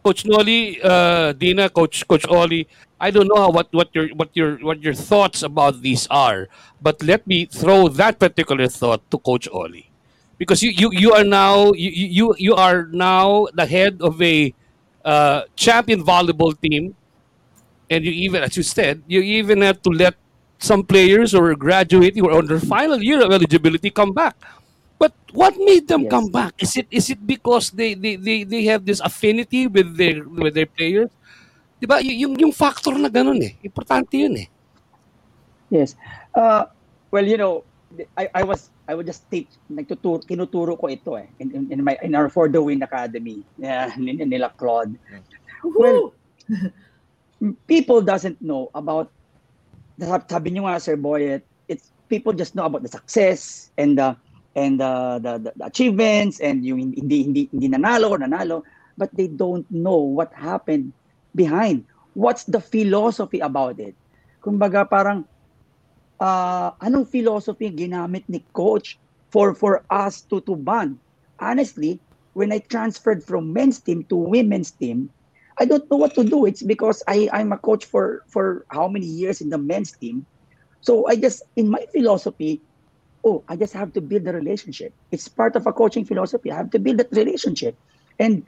Coach Noli, Dina, Coach Oli, I don't know what your thoughts about these are, but let me throw that particular thought to Coach Oli, because you are now the head of a champion volleyball team, and you even, as you said, you even have to let some players who are graduating or on their final year of eligibility come back. But what made them come back? Is it because they have this affinity with their players? Diba? Yung factor na ganun eh. Importante yun eh. Yes. Well, you know, I would just teach, tinuturo ko ito eh in our For the Win Academy nila Claude. Well, people doesn't know about, sabi niyo nga Sir Boyet, it's people just know about the success and the achievements and yung hindi nanalo, but they don't know what happened behind. What's the philosophy about it? Kumbaga parang anong philosophy ginamit ni coach for us to bond? Honestly, when I transferred from men's team to women's team, I don't know what to do. It's because I'm a coach for how many years in the men's team. So I just, in my philosophy, I just have to build the relationship. It's part of a coaching philosophy. I have to build that relationship, and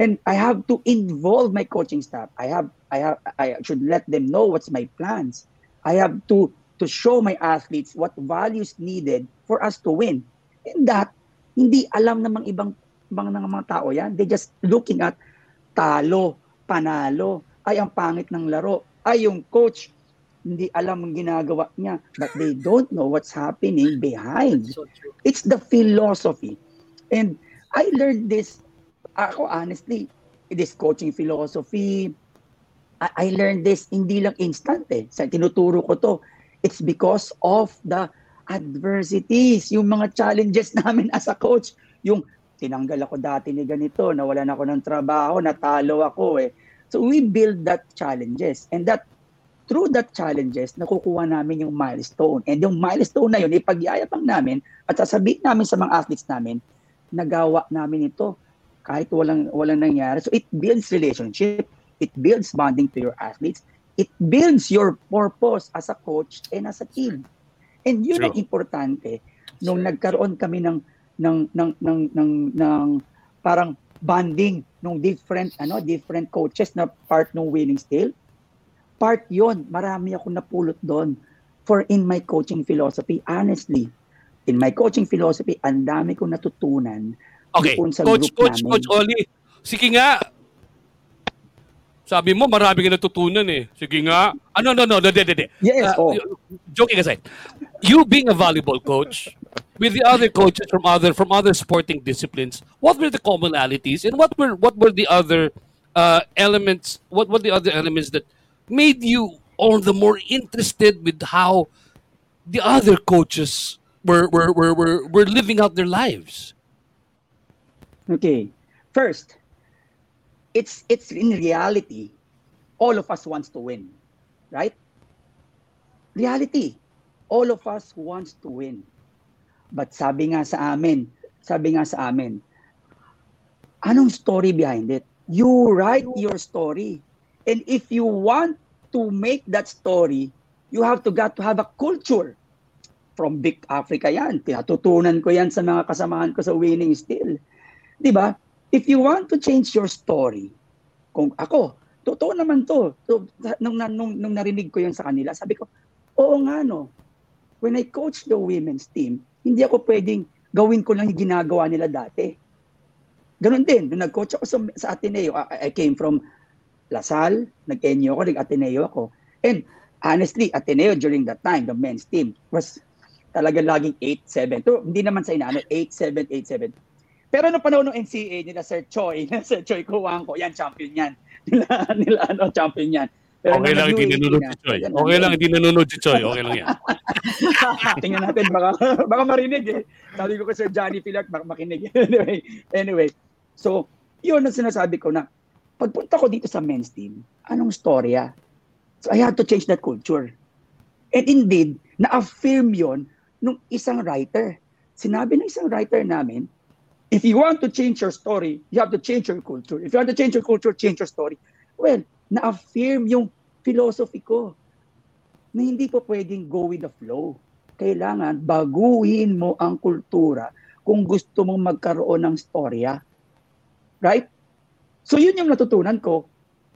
I have to involve my coaching staff. I should let them know what's my plans. I have to show my athletes what values needed for us to win. And that hindi alam namang ibang ng mga tao yan. They just looking at talo, panalo, ay ang pangit ng laro, ay yung coach hindi alam ang ginagawa niya, but they don't know what's happening behind. So it's the philosophy. And I learned this, ako honestly, this coaching philosophy, I learned this hindi lang instant eh. Sa tinuturo ko to, it's because of the adversities, yung mga challenges namin as a coach. Yung tinanggal ako dati ni ganito, nawalan ako ng trabaho, natalo ako eh. So we build that challenges, and that through that challenges, nakukuha namin yung milestone. And yung milestone na yun, ipag-iayapang namin at sasabihin namin sa mga athletes namin, nagawa namin ito kahit walang nangyari. So it builds relationship, it builds bonding to your athletes, it builds your purpose as a coach and as a team. And yun ang importante. Nung nagkaroon kami ng parang bonding ng different coaches na part ng Winning Still, part yon, marami akong napulot doon for in my coaching philosophy. Honestly, in my coaching philosophy, ang dami kong natutunan. Okay, Coach Oli, sige nga. Sabi mo, marami kang natutunan eh. Sige nga. No. Yes, joking aside, you being a volleyball coach, with the other coaches from other sporting disciplines, what were the commonalities and what were the other elements? What were the other elements that made you all the more interested with how the other coaches were living out their lives? Okay. First, it's in reality, all of us wants to win, right? Reality, all of us wants to win. But sabi nga sa amin, anong story behind it? You write your story. And if you want to make that story, you have to have a culture. from Big Africa yan. Pinatutunan ko yan sa mga kasamahan ko sa Winning Still. Diba? If you want to change your story, kung ako, totoo naman to. So, nung narinig ko yan sa kanila, sabi ko, oo nga no. When I coach the women's team, hindi ako pwedeng gawin ko lang yung ginagawa nila dati. Ganun din. Nung nag-coach ako sa Ateneo, I came from La Salle, nag-Enyo ako, nag-Ateneo ako. And honestly, Ateneo during that time, the men's team, was talaga laging 8-7. So, hindi naman sa inaano, 8-7, 8-7. Pero nung panahon ng NCAA nila Sir Choy Kuwanko, yan, champion yan. nila champion yan. Pero okay lang, hindi nanonood si Choy. Okay lang yan. Tingnan natin, baka marinig eh. Sabi ko Sir Johnny Pilar, baka makinig. Anyway, so, yun ang sinasabi ko na, pagpunta ko dito sa men's team, anong storya? So, I had to change that culture. And indeed, na-affirm yun nung isang writer. Sinabi ng isang writer namin, if you want to change your story, you have to change your culture. If you want to change your culture, change your story. Well, na-affirm yung philosophy ko na hindi po pwedeng go with the flow. Kailangan baguhin mo ang kultura kung gusto mong magkaroon ng storya. Right? So yun yung natutunan ko.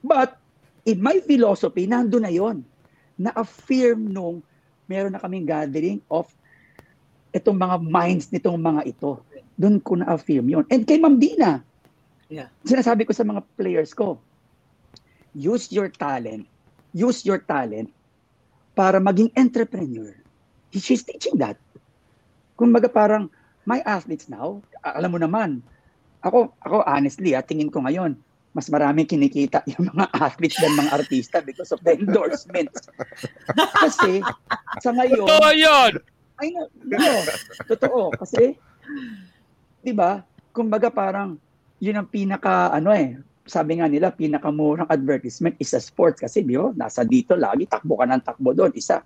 But in my philosophy, nandun na yun. Na-affirm nung meron na kaming gathering of itong mga minds nitong mga ito. Doon ko na-affirm yun. And kay Ma'am Dina, yeah. Sinasabi ko sa mga players ko, use your talent para maging entrepreneur. She's teaching that. Kung baga parang, my athletes now, alam mo naman, ako honestly, tingin ko ngayon, mas maraming kinikita yung mga athletes than mga artista because of the endorsements. Kasi, sa ngayon, totoo yun! I know, totoo, kasi, diba? Kumbaga parang yun ang pinaka sabi nga nila pinakamurang advertisement is sa sports kasi diba? Nasa dito lagi takbo ka ng takbo doon isa.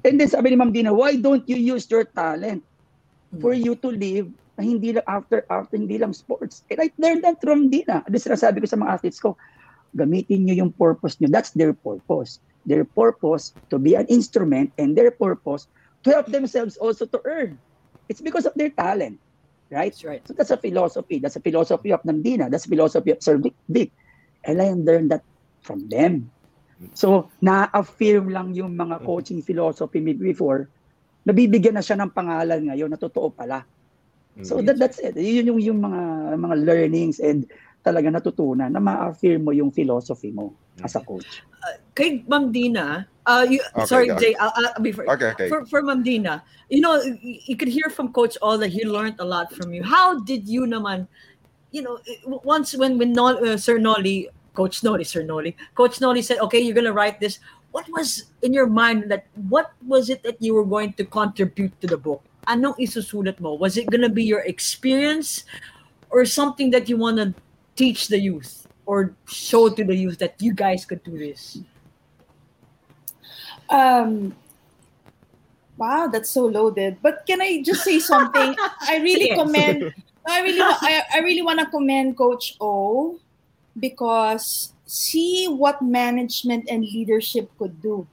And then sabi ni Ma'am Dina, why don't you use your talent for you to live na hindi lang after hindi lang sports. And I learned that from Dina. At sinasabi ko sa mga athletes ko, gamitin nyo yung purpose nyo. That's their purpose. Their purpose to be an instrument and their purpose to help themselves also to earn. It's because of their talent. Right? That's right. So that's a philosophy. That's a philosophy of Nandina. That's a philosophy of Sir Vic. And I learned that from them. So, na-affirm lang yung mga coaching philosophy before. Nabibigyan na siya ng pangalan ngayon na totoo pala. So that's it. Yun yung mga learnings and talaga natutunan na ma-affirm mo yung philosophy mo as a coach. Kay Ma'am Dina, Jay, before. For Ma'am Dina, you could hear from Coach Ol that he learned a lot from you. How did you naman, once when Coach Noli said, okay, you're going to write this, what was in your mind that, what was it that you were going to contribute to the book? Anong isusulat mo? Was it going to be your experience or something that you want to teach the youth or show to the youth that you guys could do this? Wow, that's so loaded. But can I just say something? I really want to commend Coach O because see what management and leadership could do.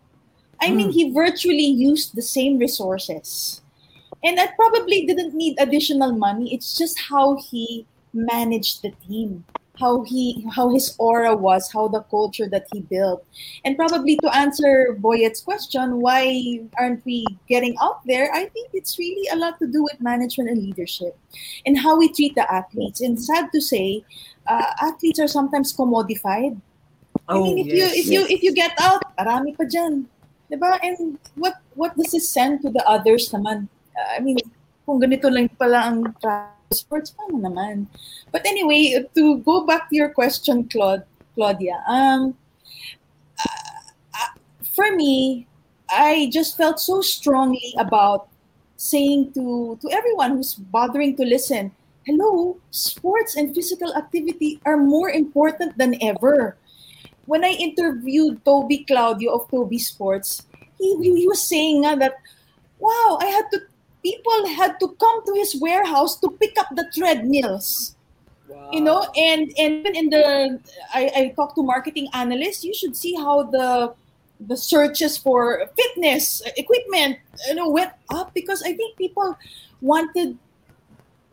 I mean, he virtually used the same resources. And I probably didn't need additional money. It's just how he managed the team, how his aura was, how the culture that he built. And probably to answer Boyet's question, why aren't we getting out there? I think it's really a lot to do with management and leadership and how we treat the athletes. And sad to say, athletes are sometimes commodified. If you get out, marami pa dyan. Diba? And what does it send to the others naman? Kung ganito lang pala ang sports, paano naman? But anyway, to go back to your question, Claudia, for me, I just felt so strongly about saying to everyone who's bothering to listen, hello, sports and physical activity are more important than ever. When I interviewed Toby Claudio of Toby Sports, he was saying that, wow, people had to come to his warehouse to pick up the treadmills. Wow. And I talked to marketing analysts. You should see how the the searches for fitness equipment, you know, went up because I think people wanted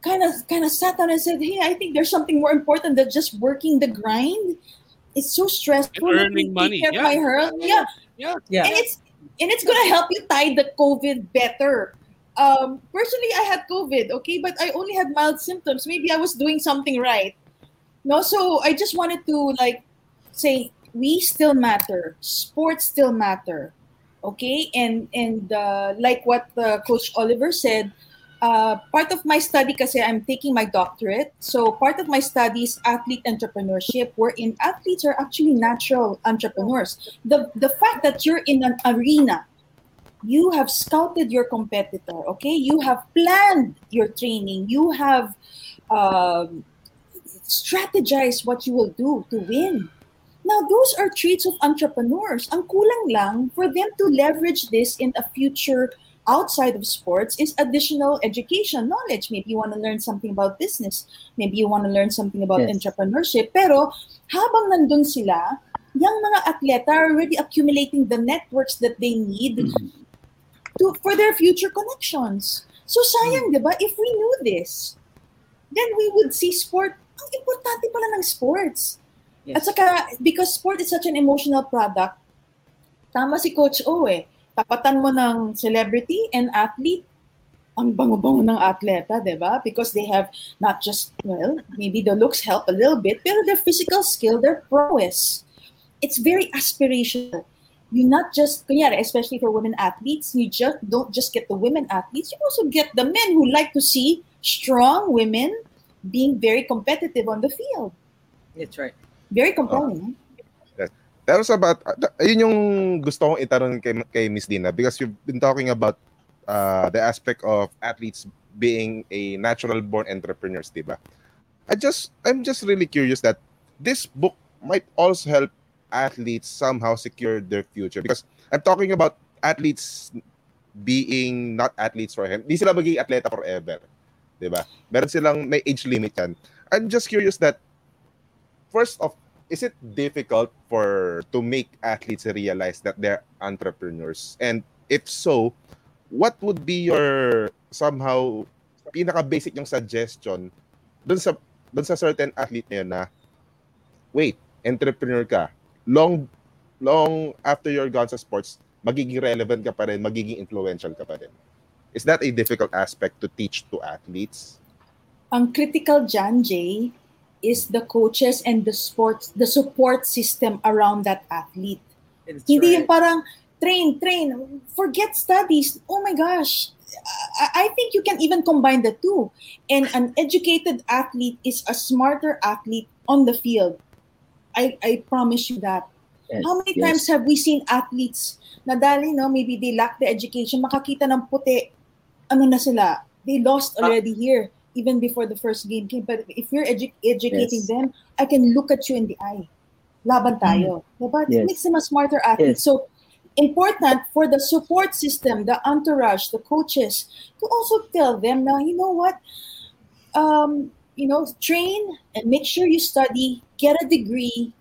kind of sat down and said, hey, I think there's something more important than just working the grind. It's so stressful. And earning money. Yeah. And it's going to help you tide the COVID better. Personally, I had COVID, okay? But I only had mild symptoms. Maybe I was doing something right. No, so I just wanted to like say, we still matter. Sports still matter, okay? And like what Coach Oliver said, part of my study, kasi I'm taking my doctorate, so part of my study is athlete entrepreneurship, wherein athletes are actually natural entrepreneurs. The fact that you're in an arena, you have scouted your competitor, okay? You have planned your training. You have strategized what you will do to win. Now, those are traits of entrepreneurs. Ang kulang lang for them to leverage this in a future outside of sports is additional education, knowledge. Maybe you want to learn something about business. Maybe you want to learn something about entrepreneurship. Pero habang nandun sila, yung mga atleta are already accumulating the networks that they need for their future connections. So sayang, di ba? If we knew this, then we would see sport. Ang importante pala ng sports. Yes. At saka, because sport is such an emotional product, tama si Coach O eh. Tapatan mo ng celebrity and athlete, ang bango-bango ng atleta, di ba? Because they have not just, well, maybe the looks help a little bit, pero their physical skill, their prowess. It's very aspirational. You not just, kunyari, especially for women athletes, you just don't just get the women athletes, you also get the men who like to see strong women being very competitive on the field. That's right. Very compelling. That was about, yun yung gusto kong itanong kay Miss Dina, because you've been talking about the aspect of athletes being a natural-born entrepreneurs, diba? I'm just really curious that this book might also help athletes somehow secure their future, because I'm talking about athletes being not athletes forever. Hindi sila magiging atleta forever, diba? Meron silang may age limit yan. I'm just curious that, first off, is it difficult to make athletes realize that they're entrepreneurs? And if so, what would be your somehow pinaka-basic yung suggestion dun sa certain athlete na yun na, wait, entrepreneur ka. Long after you're gone sa sports, magiging relevant ka pa rin, magiging influential ka pa rin. Is that a difficult aspect to teach to athletes? Ang critical dyan, Jay, is the coaches and the support system around that athlete. It's Hindi yung parang train, forget studies. Oh my gosh. I think you can even combine the two. And an educated athlete is a smarter athlete on the field. I promise you that. Yes. How many times have we seen athletes na dali, no, maybe they lack the education, makakita ng puti, ano na sila? They lost already here. Even before the first game came, but if you're educating them, I can look at you in the eye. Laban tayo. But it makes them a smarter athlete. Yes. So important for the support system, the entourage, the coaches, to also tell them, now, you know what? Train and make sure you study, get a degree,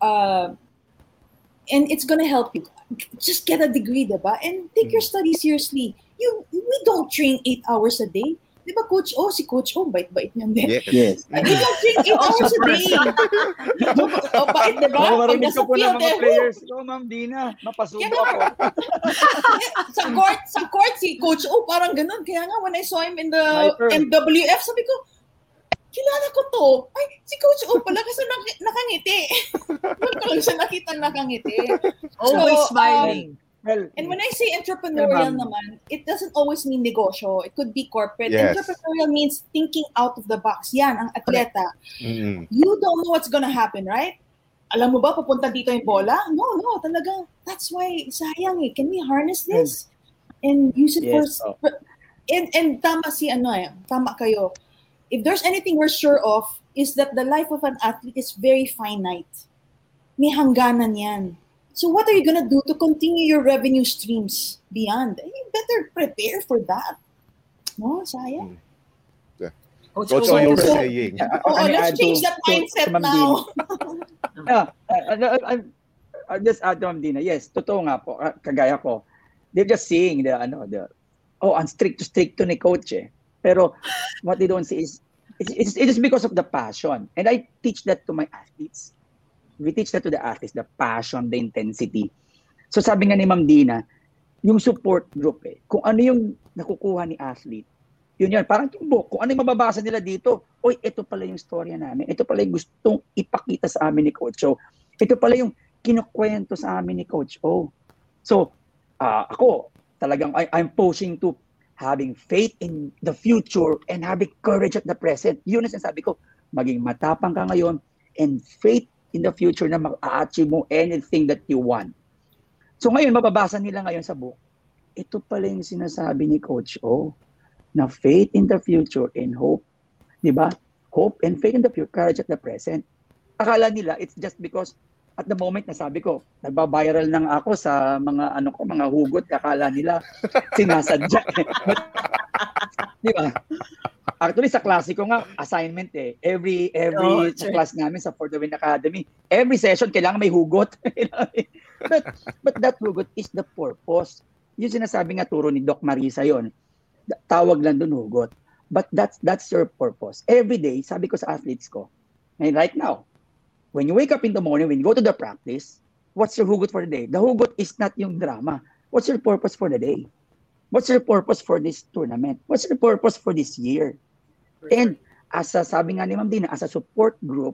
and it's going to help you. Just get a degree, diba? And take your study seriously. We don't train 8 hours a day. Di ba, Coach O? Si Coach O, bait-bait niyan din. Yes. We don't train 8 hours a day. O, bait, di ba? Makakarinig ko po ng mga players. O, Ma'am Dina, mapasubo ako. Sa court, si Coach O, parang ganun. Kaya nga, when I saw him in the MWF, sabi ko, kilala ko to. Ay, si Coach O pala kasi nakangiti. Huwag ko lang siya nakita nakangiti. Always smiling. Well, and when I say entrepreneurial naman, it doesn't always mean negosyo. It could be corporate. Yes. Entrepreneurial means thinking out of the box. Yan, ang atleta. Mm-hmm. You don't know what's gonna happen, right? Alam mo ba, papunta dito yung bola? No, talaga. That's why, sayang eh. Can we harness this? And use it for... And tama si ano eh. Tama kayo. If there's anything we're sure of, is that the life of an athlete is very finite. May hangganan yan. So what are you going to do to continue your revenue streams beyond? You better prepare for that. No, sayang. Yeah. Coach Oliver saying. Let's change that mindset now. just add to Dina. Yes, totoo nga po, kagaya ko. They're just seeing the ang stricto ni coach eh. Pero what they don't see is it is because of the passion. And I teach that to my athletes. We teach that to the athletes, the passion, the intensity. So sabi nga ni Ma'am Dina, yung support group eh, kung ano yung nakukuha ni athlete, yun, parang tumbok, kung ano yung mababasa nila dito, oy, ito pala yung storya namin, ito pala yung gustong ipakita sa amin ni Coach O, ito pala yung kinukwento sa amin ni Coach O. So, ako, talagang I'm pushing to having faith in the future and having courage at the present. Yun ang sabi ko, maging matapang ka ngayon and faith in the future na mag-a-achieve mo anything that you want. So ngayon, mababasa nila ngayon sa book, ito pala yung sinasabi ni Coach O, na faith in the future and hope, di ba? Hope and faith in the future, courage at the present. Akala nila, it's just because at the moment, nasabi ko, nagba-viral nang ako sa mga ano ko, mga hugot, akala nila sinasadya. Di ba? Actually, sa klase ko nga, assignment eh. Every sa class namin sa For the Win Academy, every session, kailangan may hugot. but that hugot is the purpose. Yung sinasabi nga turo ni Doc Marisa yon. Tawag lang dun hugot. But that's your purpose. Every day, sabi ko sa athletes ko, and right now, when you wake up in the morning, when you go to the practice, what's your hugot for the day? The hugot is not yung drama. What's your purpose for the day? What's your purpose for this tournament? What's your purpose for this year? And as a, sabi nga ni Ma'am Dina, as a support group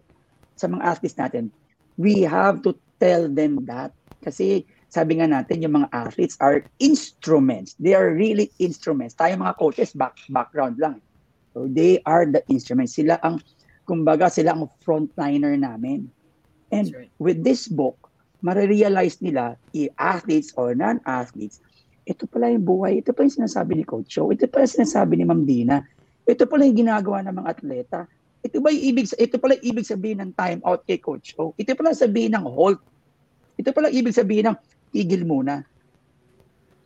sa mga athletes natin, we have to tell them that. Kasi sabi nga natin, yung mga athletes are instruments. They are really instruments. Tayo mga coaches, background lang. So they are the instruments. Sila ang, kumbaga, sila ang frontliner namin. And right, with this book, marirealize nila, athletes or non-athletes, ito pala yung buhay, ito pala yung sinasabi ni Coach Joe, ito pala yung sinasabi ni Ma'am Dina, ito pala yung ginagawa ng mga atleta, ito pala yung ibig sabihin ng time out kay Coach Joe, ito pala sabihin ng halt, ito pala ibig sabihin ng tigil muna.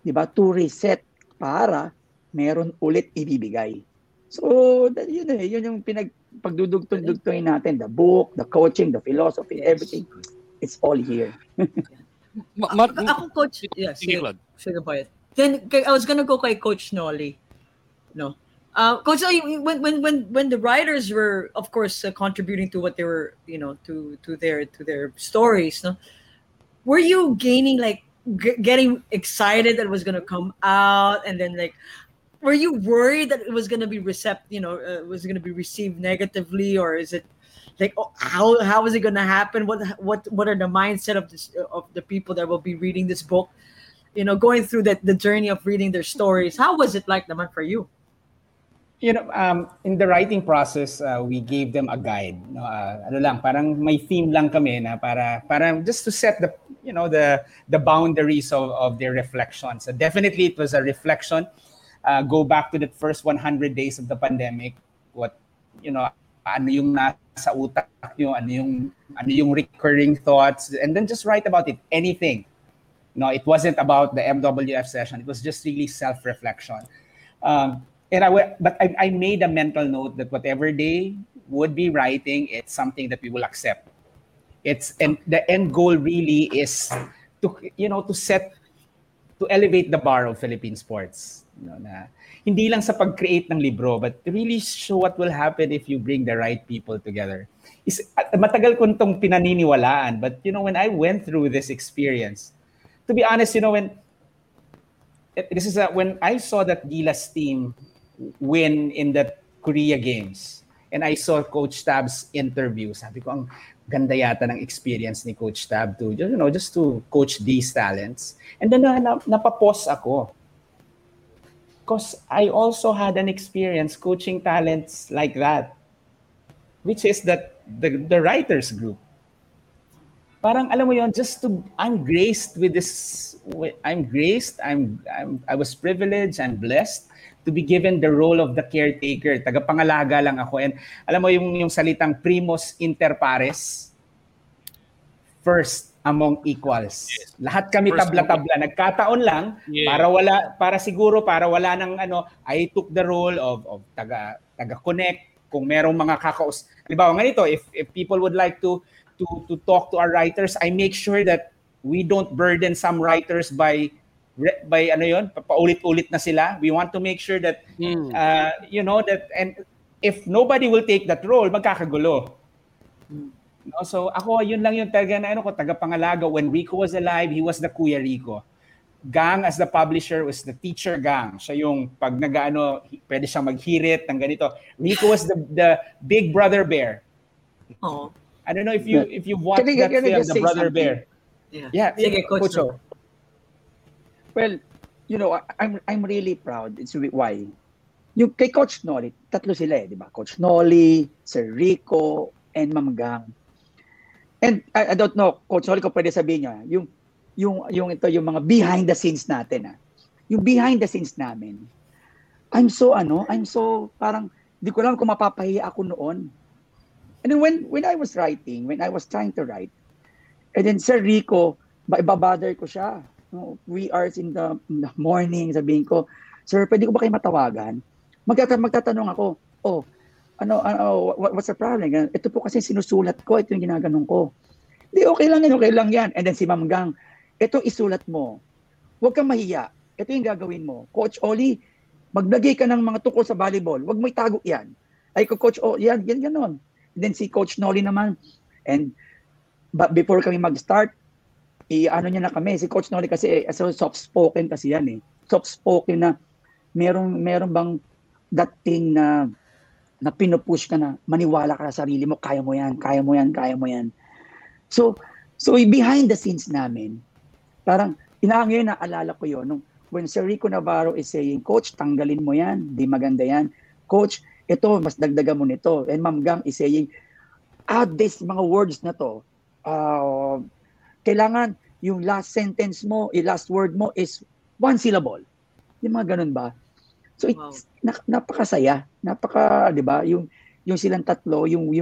Diba? To reset para meron ulit ibibigay. So, yun yung pagdudugtong-dugtongin natin. The book, the coaching, the philosophy, everything. It's all here. Ako, Coach, yes. Sige po. Then, I was gonna go kay Coach Noli. No. Coach Noli, when the writers were, of course, contributing to what they were, you know, to their stories, no? Were you gaining, like, getting excited that it was going to come out? And then, like, were you worried that it was going to be received negatively? Or is it, like, oh, how is it going to happen? What are the mindset of the people that will be reading this book? You know, going through the journey of reading their stories. How was it like, naman, for you? You know, in the writing process, we gave them a guide. Parang may theme lang kami na para just to set the, you know, the boundaries of their reflection. So definitely it was a reflection. Go back to the first 100 days of the pandemic. What, you know, ano yung nasa utak nyo, ano yung recurring thoughts, and then just write about it. Anything. No, it wasn't about the MWF session. It was just really self-reflection. But I made a mental note that whatever they would be writing, it's something that we will accept. It's, and the end goal really is to elevate the bar of Philippine sports. You know, na hindi lang sa pag-create ng libro, but really show what will happen if you bring the right people together. Matagal ko itong pinaniniwalaan, but you know, when I went through this experience, to be honest, you know, when I saw that Gila's team win in the Korea Games, and I saw Coach Tab's interview, sabi ko, ang ganda yata ng experience ni Coach Tab to, you know, just to coach these talents. And then napapos ako. Because I also had an experience coaching talents like that, which is that the writers group. Parang alam mo yon, I was privileged and blessed to be given the role of the caretaker. Tagapangalaga lang ako, and alam mo yung salitang primus inter pares, first among equals. Yes. Lahat kami first tabla-tabla, nagkataon lang, yeah, para wala nang ano, I took the role of taga-connect kung merong mga kakaus. Halimbawa ganito, if people would like to talk to our writers, I make sure that we don't burden some writers by ano yun, paulit-ulit na sila. We want to make sure that you know that, and if nobody will take that role, magkakagulo. No, so ako yun lang yung talaga na ano ko, tagapangalaga. When Rico was alive, he was the Kuya Rico. Gang as the publisher was the teacher Gang. Siya yung pag nagaano, pwede siyang maghirit ng ganito. Rico was the big brother bear. Oh. I don't know if you watched that film, The Brother Bear. Yeah. Sige, Coach. Well, you know, I'm really proud. It's why. Yung kay Coach Noli, tatlo sila eh, di ba? Coach Noli, Sir Rico, and Ma'am Gang. And I don't know, Coach Noli, kung pwede sabihin niya, yung ito, yung mga behind the scenes natin. Yung behind the scenes namin, I'm so parang, di ko alam kung mapapahiya ako noon. And then when I was trying to write, and then Sir Rico, ibabother ko siya. 3 hours in the morning, sabihin ko, Sir, pwede ko ba kayo matawagan? Magtatanong ako, what's the problem? Ito po kasi sinusulat ko, ito yung ginaganong ko. Hindi, okay lang yan. And then si Ma'am Gang, ito isulat mo. Huwag kang mahiya. Ito yung gagawin mo. Coach Oli, maglagay ka ng mga tukol sa volleyball. Huwag mo itago yan. Ay ko, Coach Oli, yan ganon. And then si Coach Noli naman. And before kami mag-start, niya na kami. Si Coach Noli kasi so soft-spoken kasi yan eh. Soft-spoken na meron bang dating na pinupush ka na maniwala ka sa sarili mo, kaya mo yan. So behind the scenes namin, parang ngayon naalala ko yun. When Sir Rico Navarro is saying, Coach, tanggalin mo yan, di maganda yan. Coach, ito, mas dagdagan mo nito. And Ma'am Gang is saying, add this mga words na to. Kailangan yung last sentence mo, yung last word mo is one syllable. Yung mga ganun ba? So it's napakasaya. Di ba? Yung silang tatlo, yung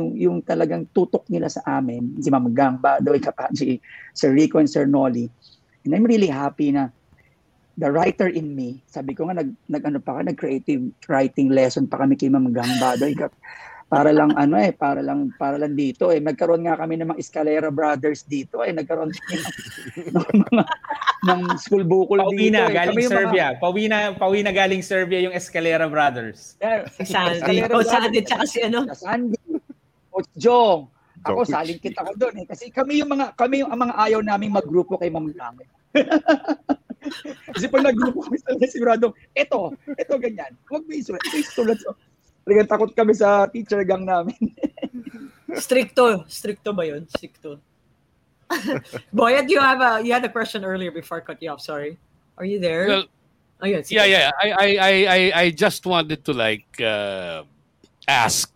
talagang tutok nila sa amin, si Ma'am Gang Badoy, si Sir Rico and Sir Noli. And I'm really happy na the writer in me, sabi ko nga nag-creative writing lesson pa kami kay Ma'am Gang Badoy para lang dito eh, nagkaroon nga kami ng mga Escalera Brothers dito eh, nagkaroon ng school bukol dito na, eh. Galing Serbia. Pauwi na galing Serbia yung Escalera Brothers. Saan din kasi ano? Saan din? Coach Jong. Ako saling kita ko doon eh, kasi kami yung mga ayaw naming maggrupo kay Ma'am Gang. Kasi pag nag-grupo kami sa siguradong, ito ganyan. Huwag may isulat. Ito isulat. Talagang takot kami sa teacher Gang namin. Stricto ba yun? Stricto. Boyet, you had a question earlier before I cut you off. Sorry. Are you there? Well, yeah. I just wanted to ask.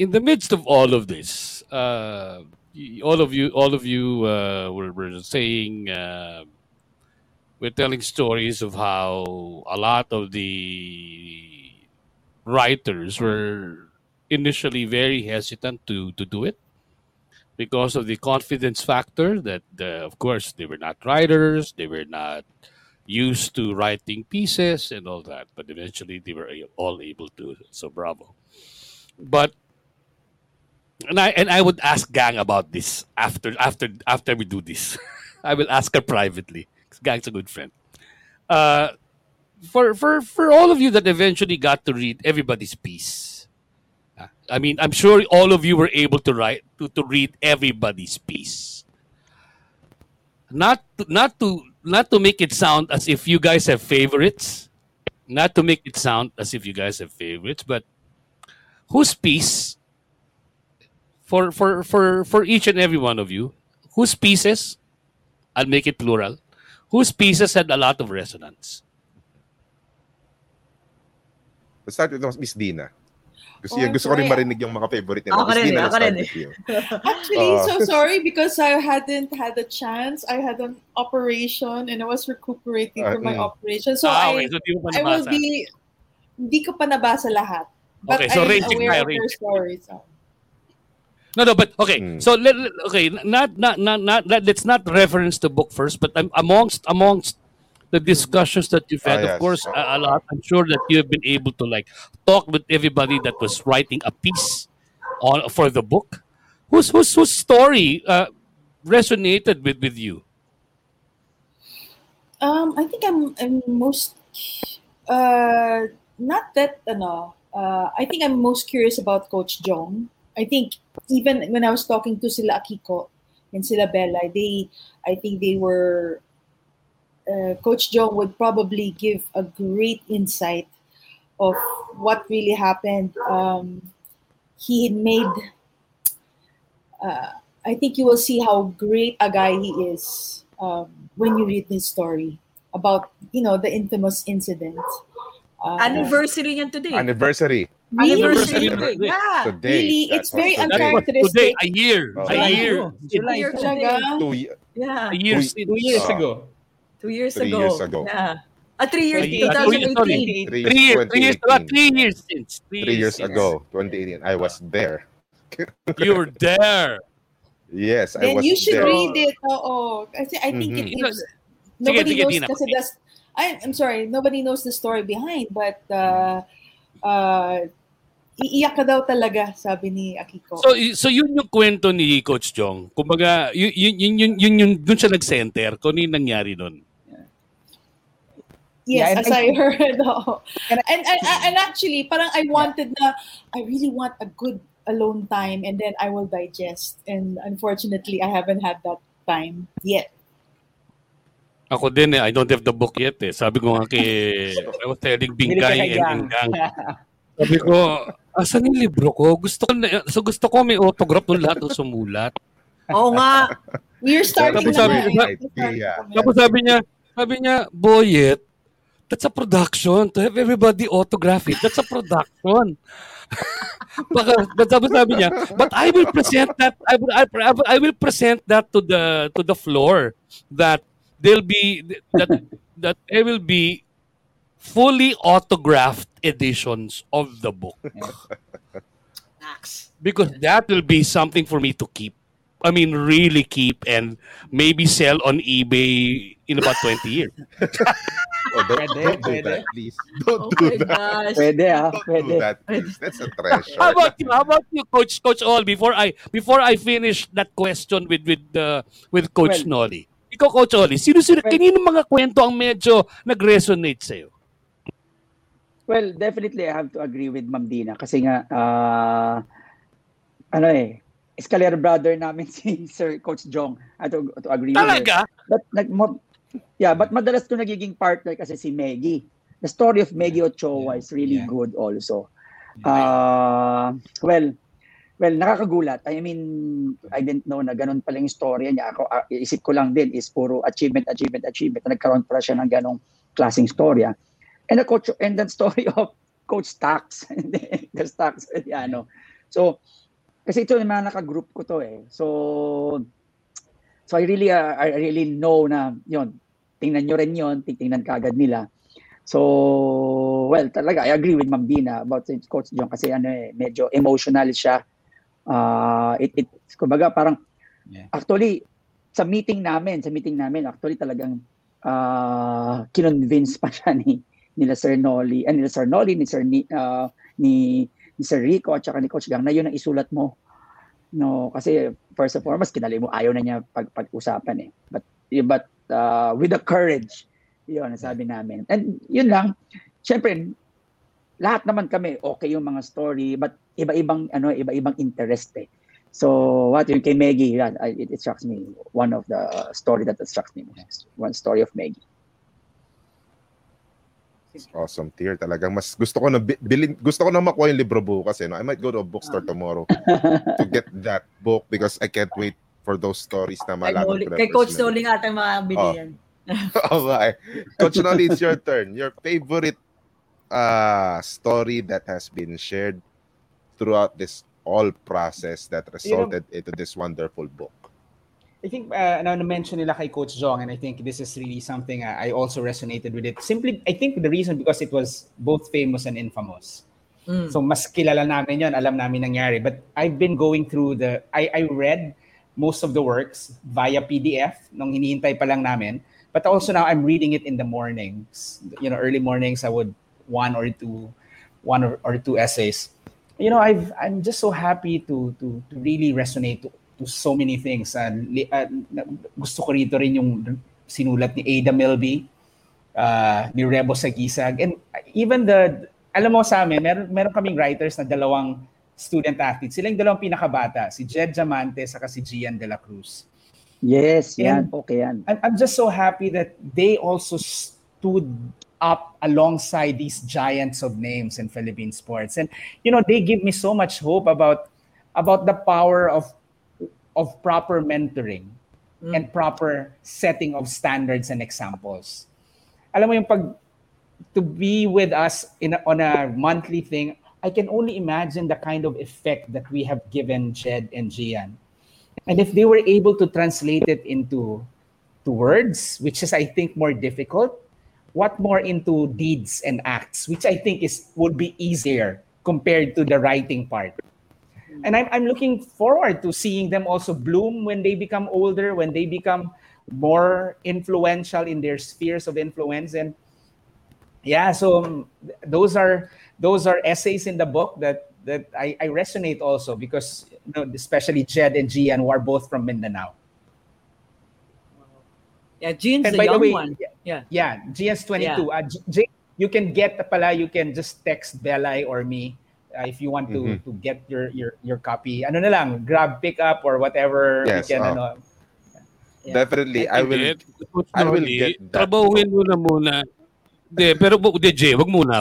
In the midst of all of this, all of you were saying. We're telling stories of how a lot of the writers were initially very hesitant to do it because of the confidence factor that, of course, they were not writers, they were not used to writing pieces and all that. But eventually, they were all able to. So bravo! But and I would ask Gang about this after we do this. I will ask her privately. Gang's a good friend. For all of you that eventually got to read everybody's piece, I mean, I'm sure all of you were able to write to read everybody's piece. Not to make it sound as if you guys have favorites, but whose piece for each and every one of you, whose pieces? I'll make it plural. Whose pieces had a lot of resonance? Let's start with Miss Dina. Gusto ko rin marinig yung mga favorite nila. Miss Dina, actually, so sorry because I hadn't had a chance. I had an operation and I was recuperating from my operation. So I will be... Hindi ko pa nabasa lahat. But okay, so I'm aware of your story. So. No, but okay. So let's not reference the book first. But amongst the discussions that you've had, of course, a lot. I'm sure that you have been able to talk with everybody that was writing a piece for the book. Whose story resonated with you? I think I'm most not that I think I'm most curious about Coach Jong. I think even when I was talking to sila Akiko and sila Bella, I think they were Coach Jong would probably give a great insight of what really happened. He made I think you will see how great a guy he is when you read his story about, you know, the infamous incident. Anniversary yan today. Anniversary. Yeah. Today, really, it's very uncharacteristic. Today, a year. Two years ago. 3 years ago. Yeah. 3 years, 2018. 3 years since. 3 years ago, 2018. I was there. You were there. Yes, I was there. Then you should read it. Oh, I think it is. Nobody knows kasi that's, I'm sorry, nobody knows the story behind, but iiyak ka daw talaga, sabi ni Akiko. So yun yung kwento ni Coach Jong. Kumbaga, yun dun siya nag-center. Kung ano yung nangyari dun. Yes, yeah, as I heard. Oh. And actually, parang I wanted na, I really want a good alone time and then I will digest. And unfortunately, I haven't had that time yet. Ako din I don't have the book yet . Sabi ko nga kay I was telling Binkai and Gang. Sabi ko, asan yung libro ko? Gusto ko may autograph ng lahat ng sumulat. Oo nga. We're starting na. Sabi niya, Boyet, that's a production. To have everybody autograph it, that's a production. But I will present that to the floor that they'll be that there will be fully autographed editions of the book. Because that will be something for me to keep. I mean, really keep and maybe sell on eBay in about 20 years. Oh, don't do that, please. Don't do that. Don't do that, please. That's a treasure. How about you, Coach Ol? Before I finish that question with Coach Noli. Ikaw, Coach Oli, sino kanino mga kwento ang medyo nag-resonate sa'yo? Well, definitely I have to agree with Ma'am Dina kasi nga, Escalera brother namin si Sir Coach Jong. I have to agree talaga? With her. But, but madalas ko nagiging partner kasi si Maggie. The story of Maggie Ochoa is really good also. Well, nakakagulat. I mean, I didn't know na ganun pala yung story niya. Ako, isip ko lang din is puro achievement. Nagkaroon pala siya ng ganung klaseng storya. And the story of Coach Stacks. The Stacks, So, kasi ito yung mga naka-group ko to . So I really know na yun. Tingnan nyo rin yun. Tingnan kaagad nila. So, well, talaga, I agree with Ma'am Dina about Coach Jong kasi medyo emotional siya. Kumbaga parang actually sa meeting namin actually talagang kinonvince pa siya ni Sir Rico at saka ni Coach Gang na yun ang isulat mo, no, kasi first and foremost kinali mo, ayaw na niya pag-usapan but with the courage yun sabi namin, and yun lang syempre lahat naman kami okay yung mga story but iba-ibang interest . So what yung kay Maggie, it struck me one of the story that struck me most. One story of Maggie. Awesome, tier. Talagang mas gusto ko na makuha yung libro bukas . I might go to a bookstore tomorrow to get that book because I can't wait for those stories na malaman. Kay Coach Noli nga atang makabili yan. Okay. Coach Noli, it's your turn. Your favorite story that has been shared throughout this all process that resulted into this wonderful book. I think na-mention nila kay Coach Jong, and I think this is really something I also resonated with it. Simply, I think the reason because it was both famous and infamous. So mas kilala namin yun, alam namin nangyari. But I've been going through I read most of the works via PDF nung hinihintay pa lang namin. But also now I'm reading it in the mornings. Early mornings I would one or two essays. I'm just so happy to really resonate to to so many things. And gusto ko rito rin yung sinulat ni Ada Melby, ni Rebo Sagisag. And even alam mo sa amin, meron kaming writers na dalawang student athletes. Sila yung dalawang pinakabata, si Jed Diamante saka si Gian De La Cruz. Yes, yan. And, okay yan. I'm just so happy that they also stood up alongside these giants of names in Philippine sports. And, you know, they give me so much hope about the power of proper mentoring and proper setting of standards and examples. Alam mo yung to be with us on a monthly thing, I can only imagine the kind of effect that we have given Jed and Gian. And if they were able to translate it into words, which is, I think, more difficult, what more into deeds and acts, which I think would be easier compared to the writing part. And I'm looking forward to seeing them also bloom when they become older, when they become more influential in their spheres of influence. And yeah, so those are essays in the book that I resonate also, because, you know, especially Jed and Gian, who are both from Mindanao. Yeah, Jean's the young one. Yeah, Gian's 22. Yeah. You can get pala. You can just text Belay or me if you want to get your copy. Ano na lang, grab, pick up or whatever. Yes, we can, Yeah. Definitely. I will get that. Trabahuin mo na muna. De, pero Jay, wag muna,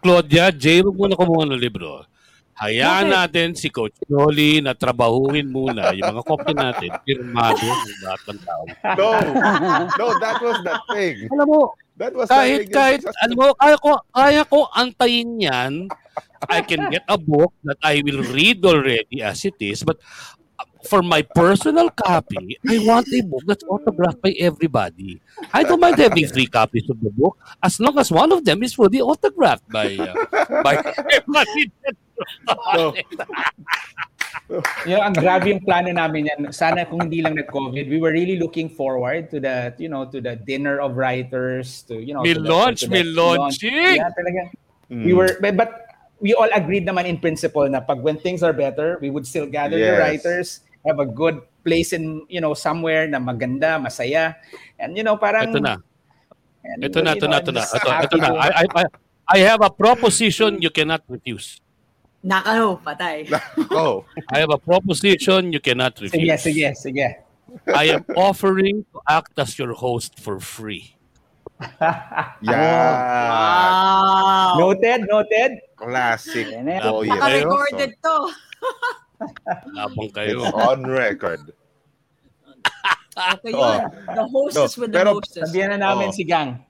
Claudia, Jay, wag muna kumuha ng libro. Hayaan natin si Coach Noli na trabahuhin muna yung mga copy natin. Pirmado ng lahat ng tao. No, that was the thing. Alam mo, kaya ko antayin yan. I can get a book that I will read already as it is, but for my personal copy, I want a book that's autographed by everybody. I don't mind having 3 copies of the book as long as one of them is fully autographed by everybody. So, ang grabe yung plano namin yan. Sana kung hindi lang nag-COVID, we were really looking forward to the, you know, to the dinner of writers, to, you know, launching. Yeah, talaga. We were, but we all agreed naman in principle na pag when things are better, we would still gather the writers, have a good place in, you know, somewhere na maganda, masaya. And, you know, parang... Ito na. I have a proposition you cannot refuse. Nakao, patay. Oh. I have a proposition you cannot refuse. Sige. I am offering to act as your host for free. Wow. Noted. Classic. Oh, yeah. Recorded to. Labang kayo. It's on record. The hostess with the hostess. Sabihan na namin si Gang.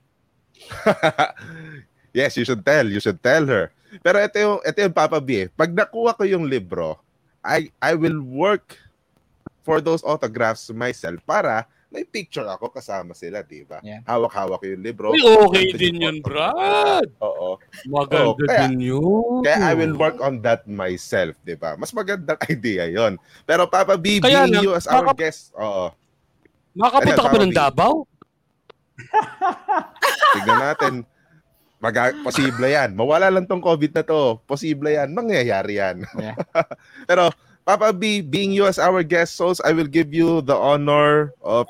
Yes, you should tell her. Pero ito yung Papa B. Pag nakuha ko yung libro, I will work for those autographs myself para may picture ako kasama sila, di ba? Yeah. Hawak-hawak yung libro. Okay din yun, Brad. Oo. Maganda din yun. Kaya I will work on that myself, di ba? Mas magandang idea yon. Pero Papa B, being you as our guest, oo. Makapunta ka pa ng Davao? Tignan natin. Posible yan. Mawala lang tong COVID na to. Posible yan. Mangyayari yan. Yeah. Pero... Papa B, being you as our guest, Souls, I will give you the honor of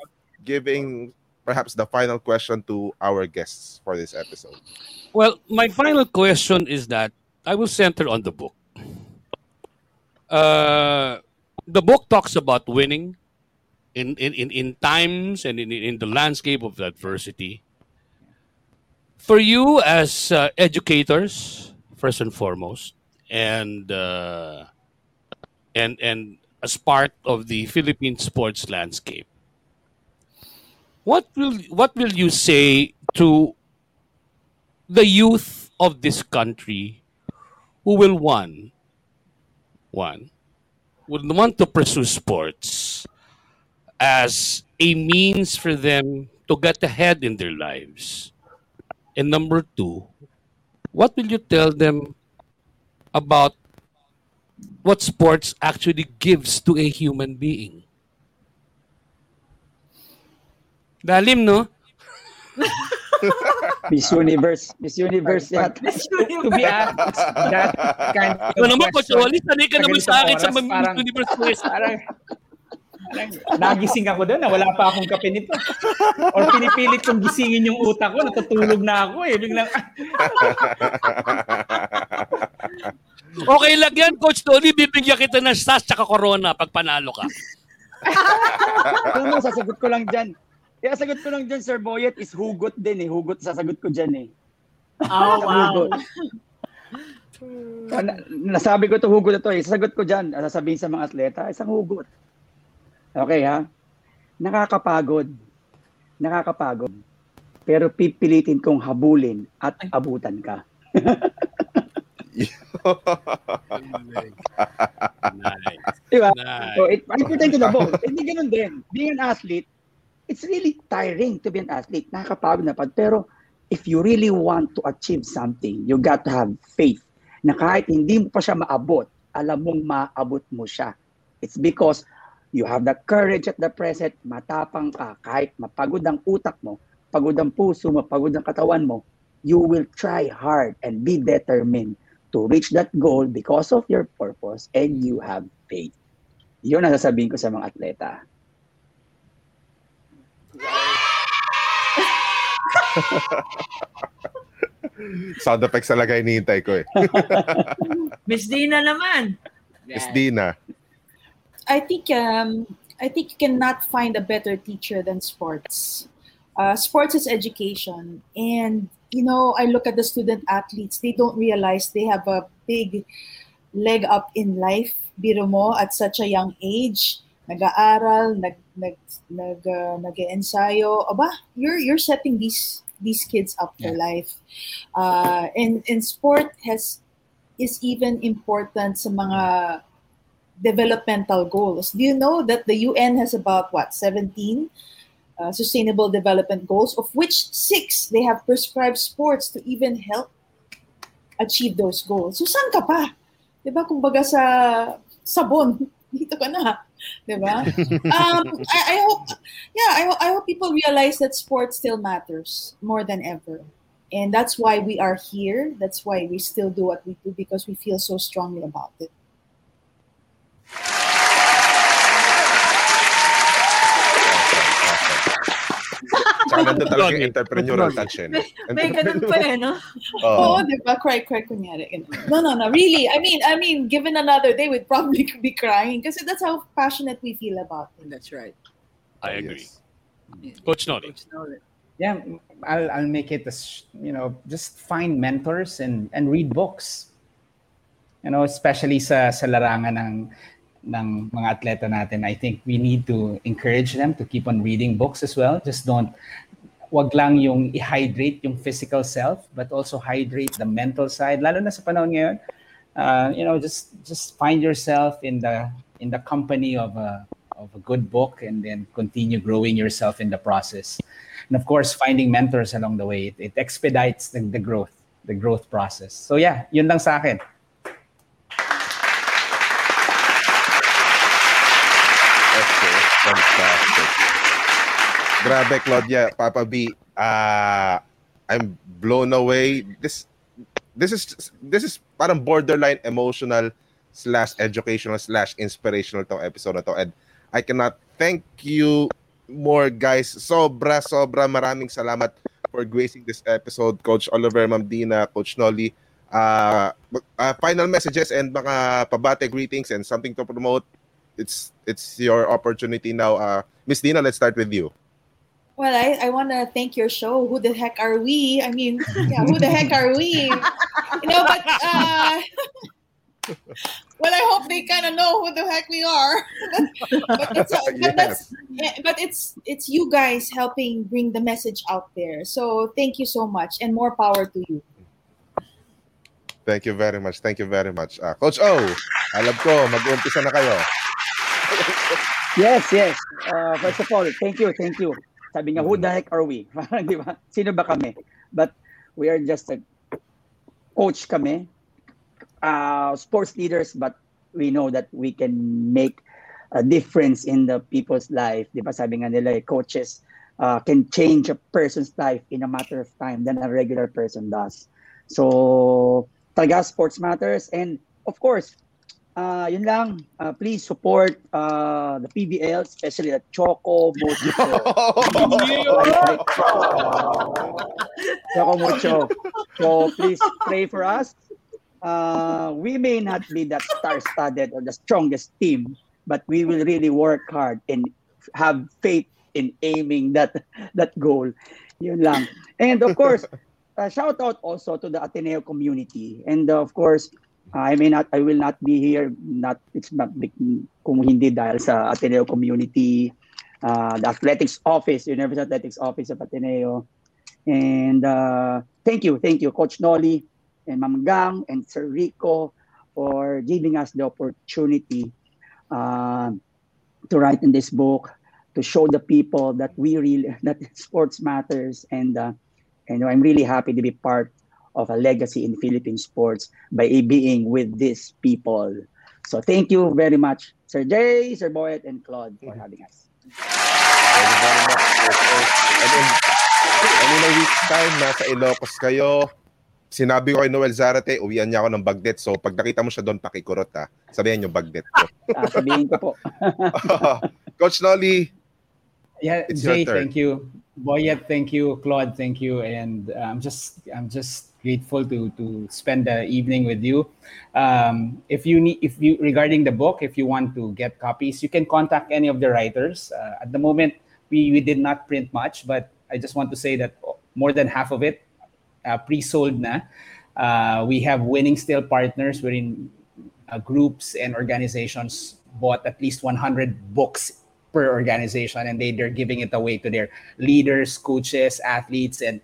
giving perhaps the final question to our guests for this episode. Well, my final question is that I will center on the book. The book talks about winning in times and in the landscape of adversity. For you as educators, first and foremost, and as part of the Philippine sports landscape, what will you say to the youth of this country who will want to pursue sports as a means for them to get ahead in their lives? And number 2, what will you tell them about what sports actually gives to a human being? Dalim, no? Miss Universe yata. To be asked that kind of question. Ano naman, Coach Oli? Sanay ka naman sa akin sa Miss Universe Quest. Nagising ako doon na wala pa akong kape nito. Or pinipilit kong gisingin yung utak ko, natutulog na ako eh. Biglang... Okay lang yan, Coach Tony. Bibigyan kita ng SAS tsaka Corona pag panalo ka. Ano, sasagot ko lang dyan, Sir Boyet, is hugot din eh. Hugot, sasagot ko dyan eh. Oh, wow. Nasabi ko to hugot ito eh. Sasagot ko dyan. Sasabihin sa mga atleta, isang hugot. Okay ha? Nakakapagod. Pero pipilitin kong habulin at abutan ka. Nice. Diba? Nice. So I'm putting to the ball. Hindi ganun din. Being an athlete, it's really tiring to be an athlete. Nakakapagod na pag. Pero if you really want to achieve something, you got to have faith na kahit hindi mo pa siya maabot, alam mong maabot mo siya. It's because you have the courage at the present, matapang ka, kahit mapagod ang utak mo, pagod ang puso mo, pagod ang katawan mo, you will try hard and be determined to reach that goal because of your purpose and you have faith. Yun ang sasabihin ko sa mga atleta. Sound effects talaga hinihintay ko eh. Miss Dina naman. Miss Dina. I think you cannot find a better teacher than sports. Sports is education. And, you know, I look at the student athletes. They don't realize they have a big leg up in life. Biro mo, at such a young age, nag-aaral, nag-ensayo. Aba, you're setting these kids up for life. And sport is even important sa mga developmental goals. Do you know that the UN has about 17 sustainable development goals, of which 6 they have prescribed sports to even help achieve those goals. So saan ka pa? Diba? Kumbaga sa sabon, dito ka na. Diba? I hope people realize that sports still matters more than ever. And that's why we are here. That's why we still do what we do because we feel so strongly about it. Tsaka nandun talagang entrepreneurial touch eh. May ganun pa eh, no? Oo, diba? Cry, kunyari. No. Really, I mean, given another day, we'd probably be crying kasi that's how passionate we feel about it. That's right. I agree. Yes. Coach Noli. Yeah, I'll make it, just find mentors and read books. You know, especially sa larangan ng mga atleta natin, I think we need to encourage them to keep on reading books as well. Just wag lang yung i-hydrate yung physical self, but also hydrate the mental side. Lalo na sa panahon ngayon, just find yourself in the company of a good book and then continue growing yourself in the process. And of course, finding mentors along the way, it expedites the growth process. So yeah, yun lang sa akin. Fantastic. Grabe, Claudia, Papa B. I'm blown away. This is parang borderline emotional /educational/inspirational tong episode na to. And I cannot thank you more, guys. Sobra. Maraming salamat for gracing this episode, Coach Oliver, Ma'am Dina, Coach Noli. Final messages and mga pabate greetings and something to promote. It's your opportunity now. Miss Dina, let's start with you. Well, I want to thank your show, Who the Heck Are We? Who the Heck Are We? Well, I hope they kind of know who the heck we are. But it's you guys helping bring the message out there. So thank you so much and more power to you. Thank you very much. Coach O, alam ko, mag-uumpisa na kayo. Yes. First of all, thank you. Sabi nga, who the heck are we? Di ba? Sino ba kami? But we are just a coach kami, sports leaders, but we know that we can make a difference in the people's life. Di ba? Sabi nga nila, coaches can change a person's life in a matter of time than a regular person does. So, talaga, sports matters. And of course, yun lang, please support the PBL, especially the Choco Mocho. Choco Mocho. So please pray for us. We may not be that star-studded or the strongest team, but we will really work hard and have faith in aiming that goal. Yun lang. And of course, shout out also to the Ateneo community. And of course, I will not be here. It's not kung hindi dahil sa Ateneo community, the athletics office, University Athletics Office of Ateneo, and thank you, Coach Noli and Ma'am Gang and Sir Rico for giving us the opportunity to write in this book to show the people that that sports matters, and I'm really happy to be part of a legacy in Philippine sports by being with these people. So thank you very much, Sir Jay, Sir Boyet, and Claude for having us. Thank you very much. And in a week's time, nasa Ilocos kayo. Sinabi ko kay Noel Zarate, uwian niya ako ng Bagdet. So pag nakita mo siya doon, pakikurot ha. Sabihin niyo Bagdet ko. Sabihin ko po. Coach Noli, yeah, Jay, thank you. Boyet, thank you. Claude, thank you. And I'm just grateful to spend the evening with you. Regarding the book, if you want to get copies, you can contact any of the writers. At the moment, we did not print much, but I just want to say that more than half of it pre-sold na. We have Winning Still partners wherein groups and organizations bought at least 100 books per organization, and they're giving it away to their leaders, coaches, athletes, and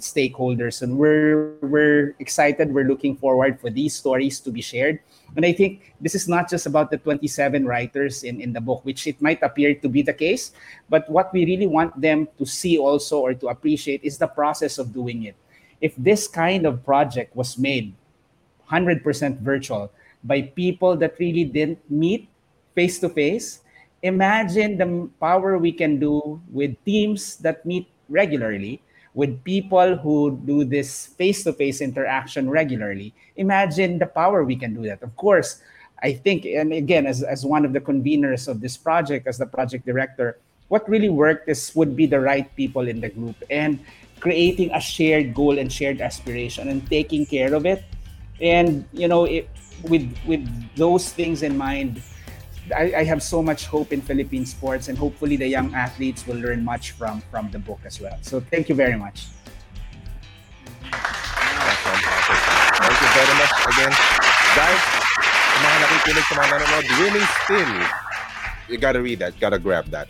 stakeholders. And we're excited. We're looking forward for these stories to be shared. And I think this is not just about the 27 writers in the book, which it might appear to be the case, but what we really want them to see also or to appreciate is the process of doing it. If this kind of project was made 100% virtual by people that really didn't meet face-to-face, imagine the power we can do with teams that meet regularly, with people who do this face-to-face interaction regularly. Imagine the power we can do that. Of course, I think, and again, as one of the conveners of this project, as the project director, what really worked would be the right people in the group and creating a shared goal and shared aspiration and taking care of it. And, with those things in mind, I have so much hope in Philippine sports, and hopefully the young athletes will learn much from the book as well. So thank you very much. Thank you very much again. Guys, mga nakikinig sa mga nanonood, Winning Still. You gotta read that, gotta grab that.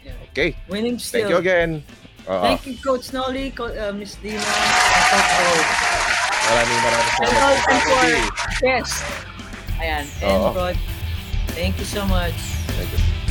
Yeah. Okay. Winning Still. Thank you again. Thank you, Coach Noli, Miss Dina, Maraming salamat po. Yes. Ayan. And Rod. Thank you so much. Thank you.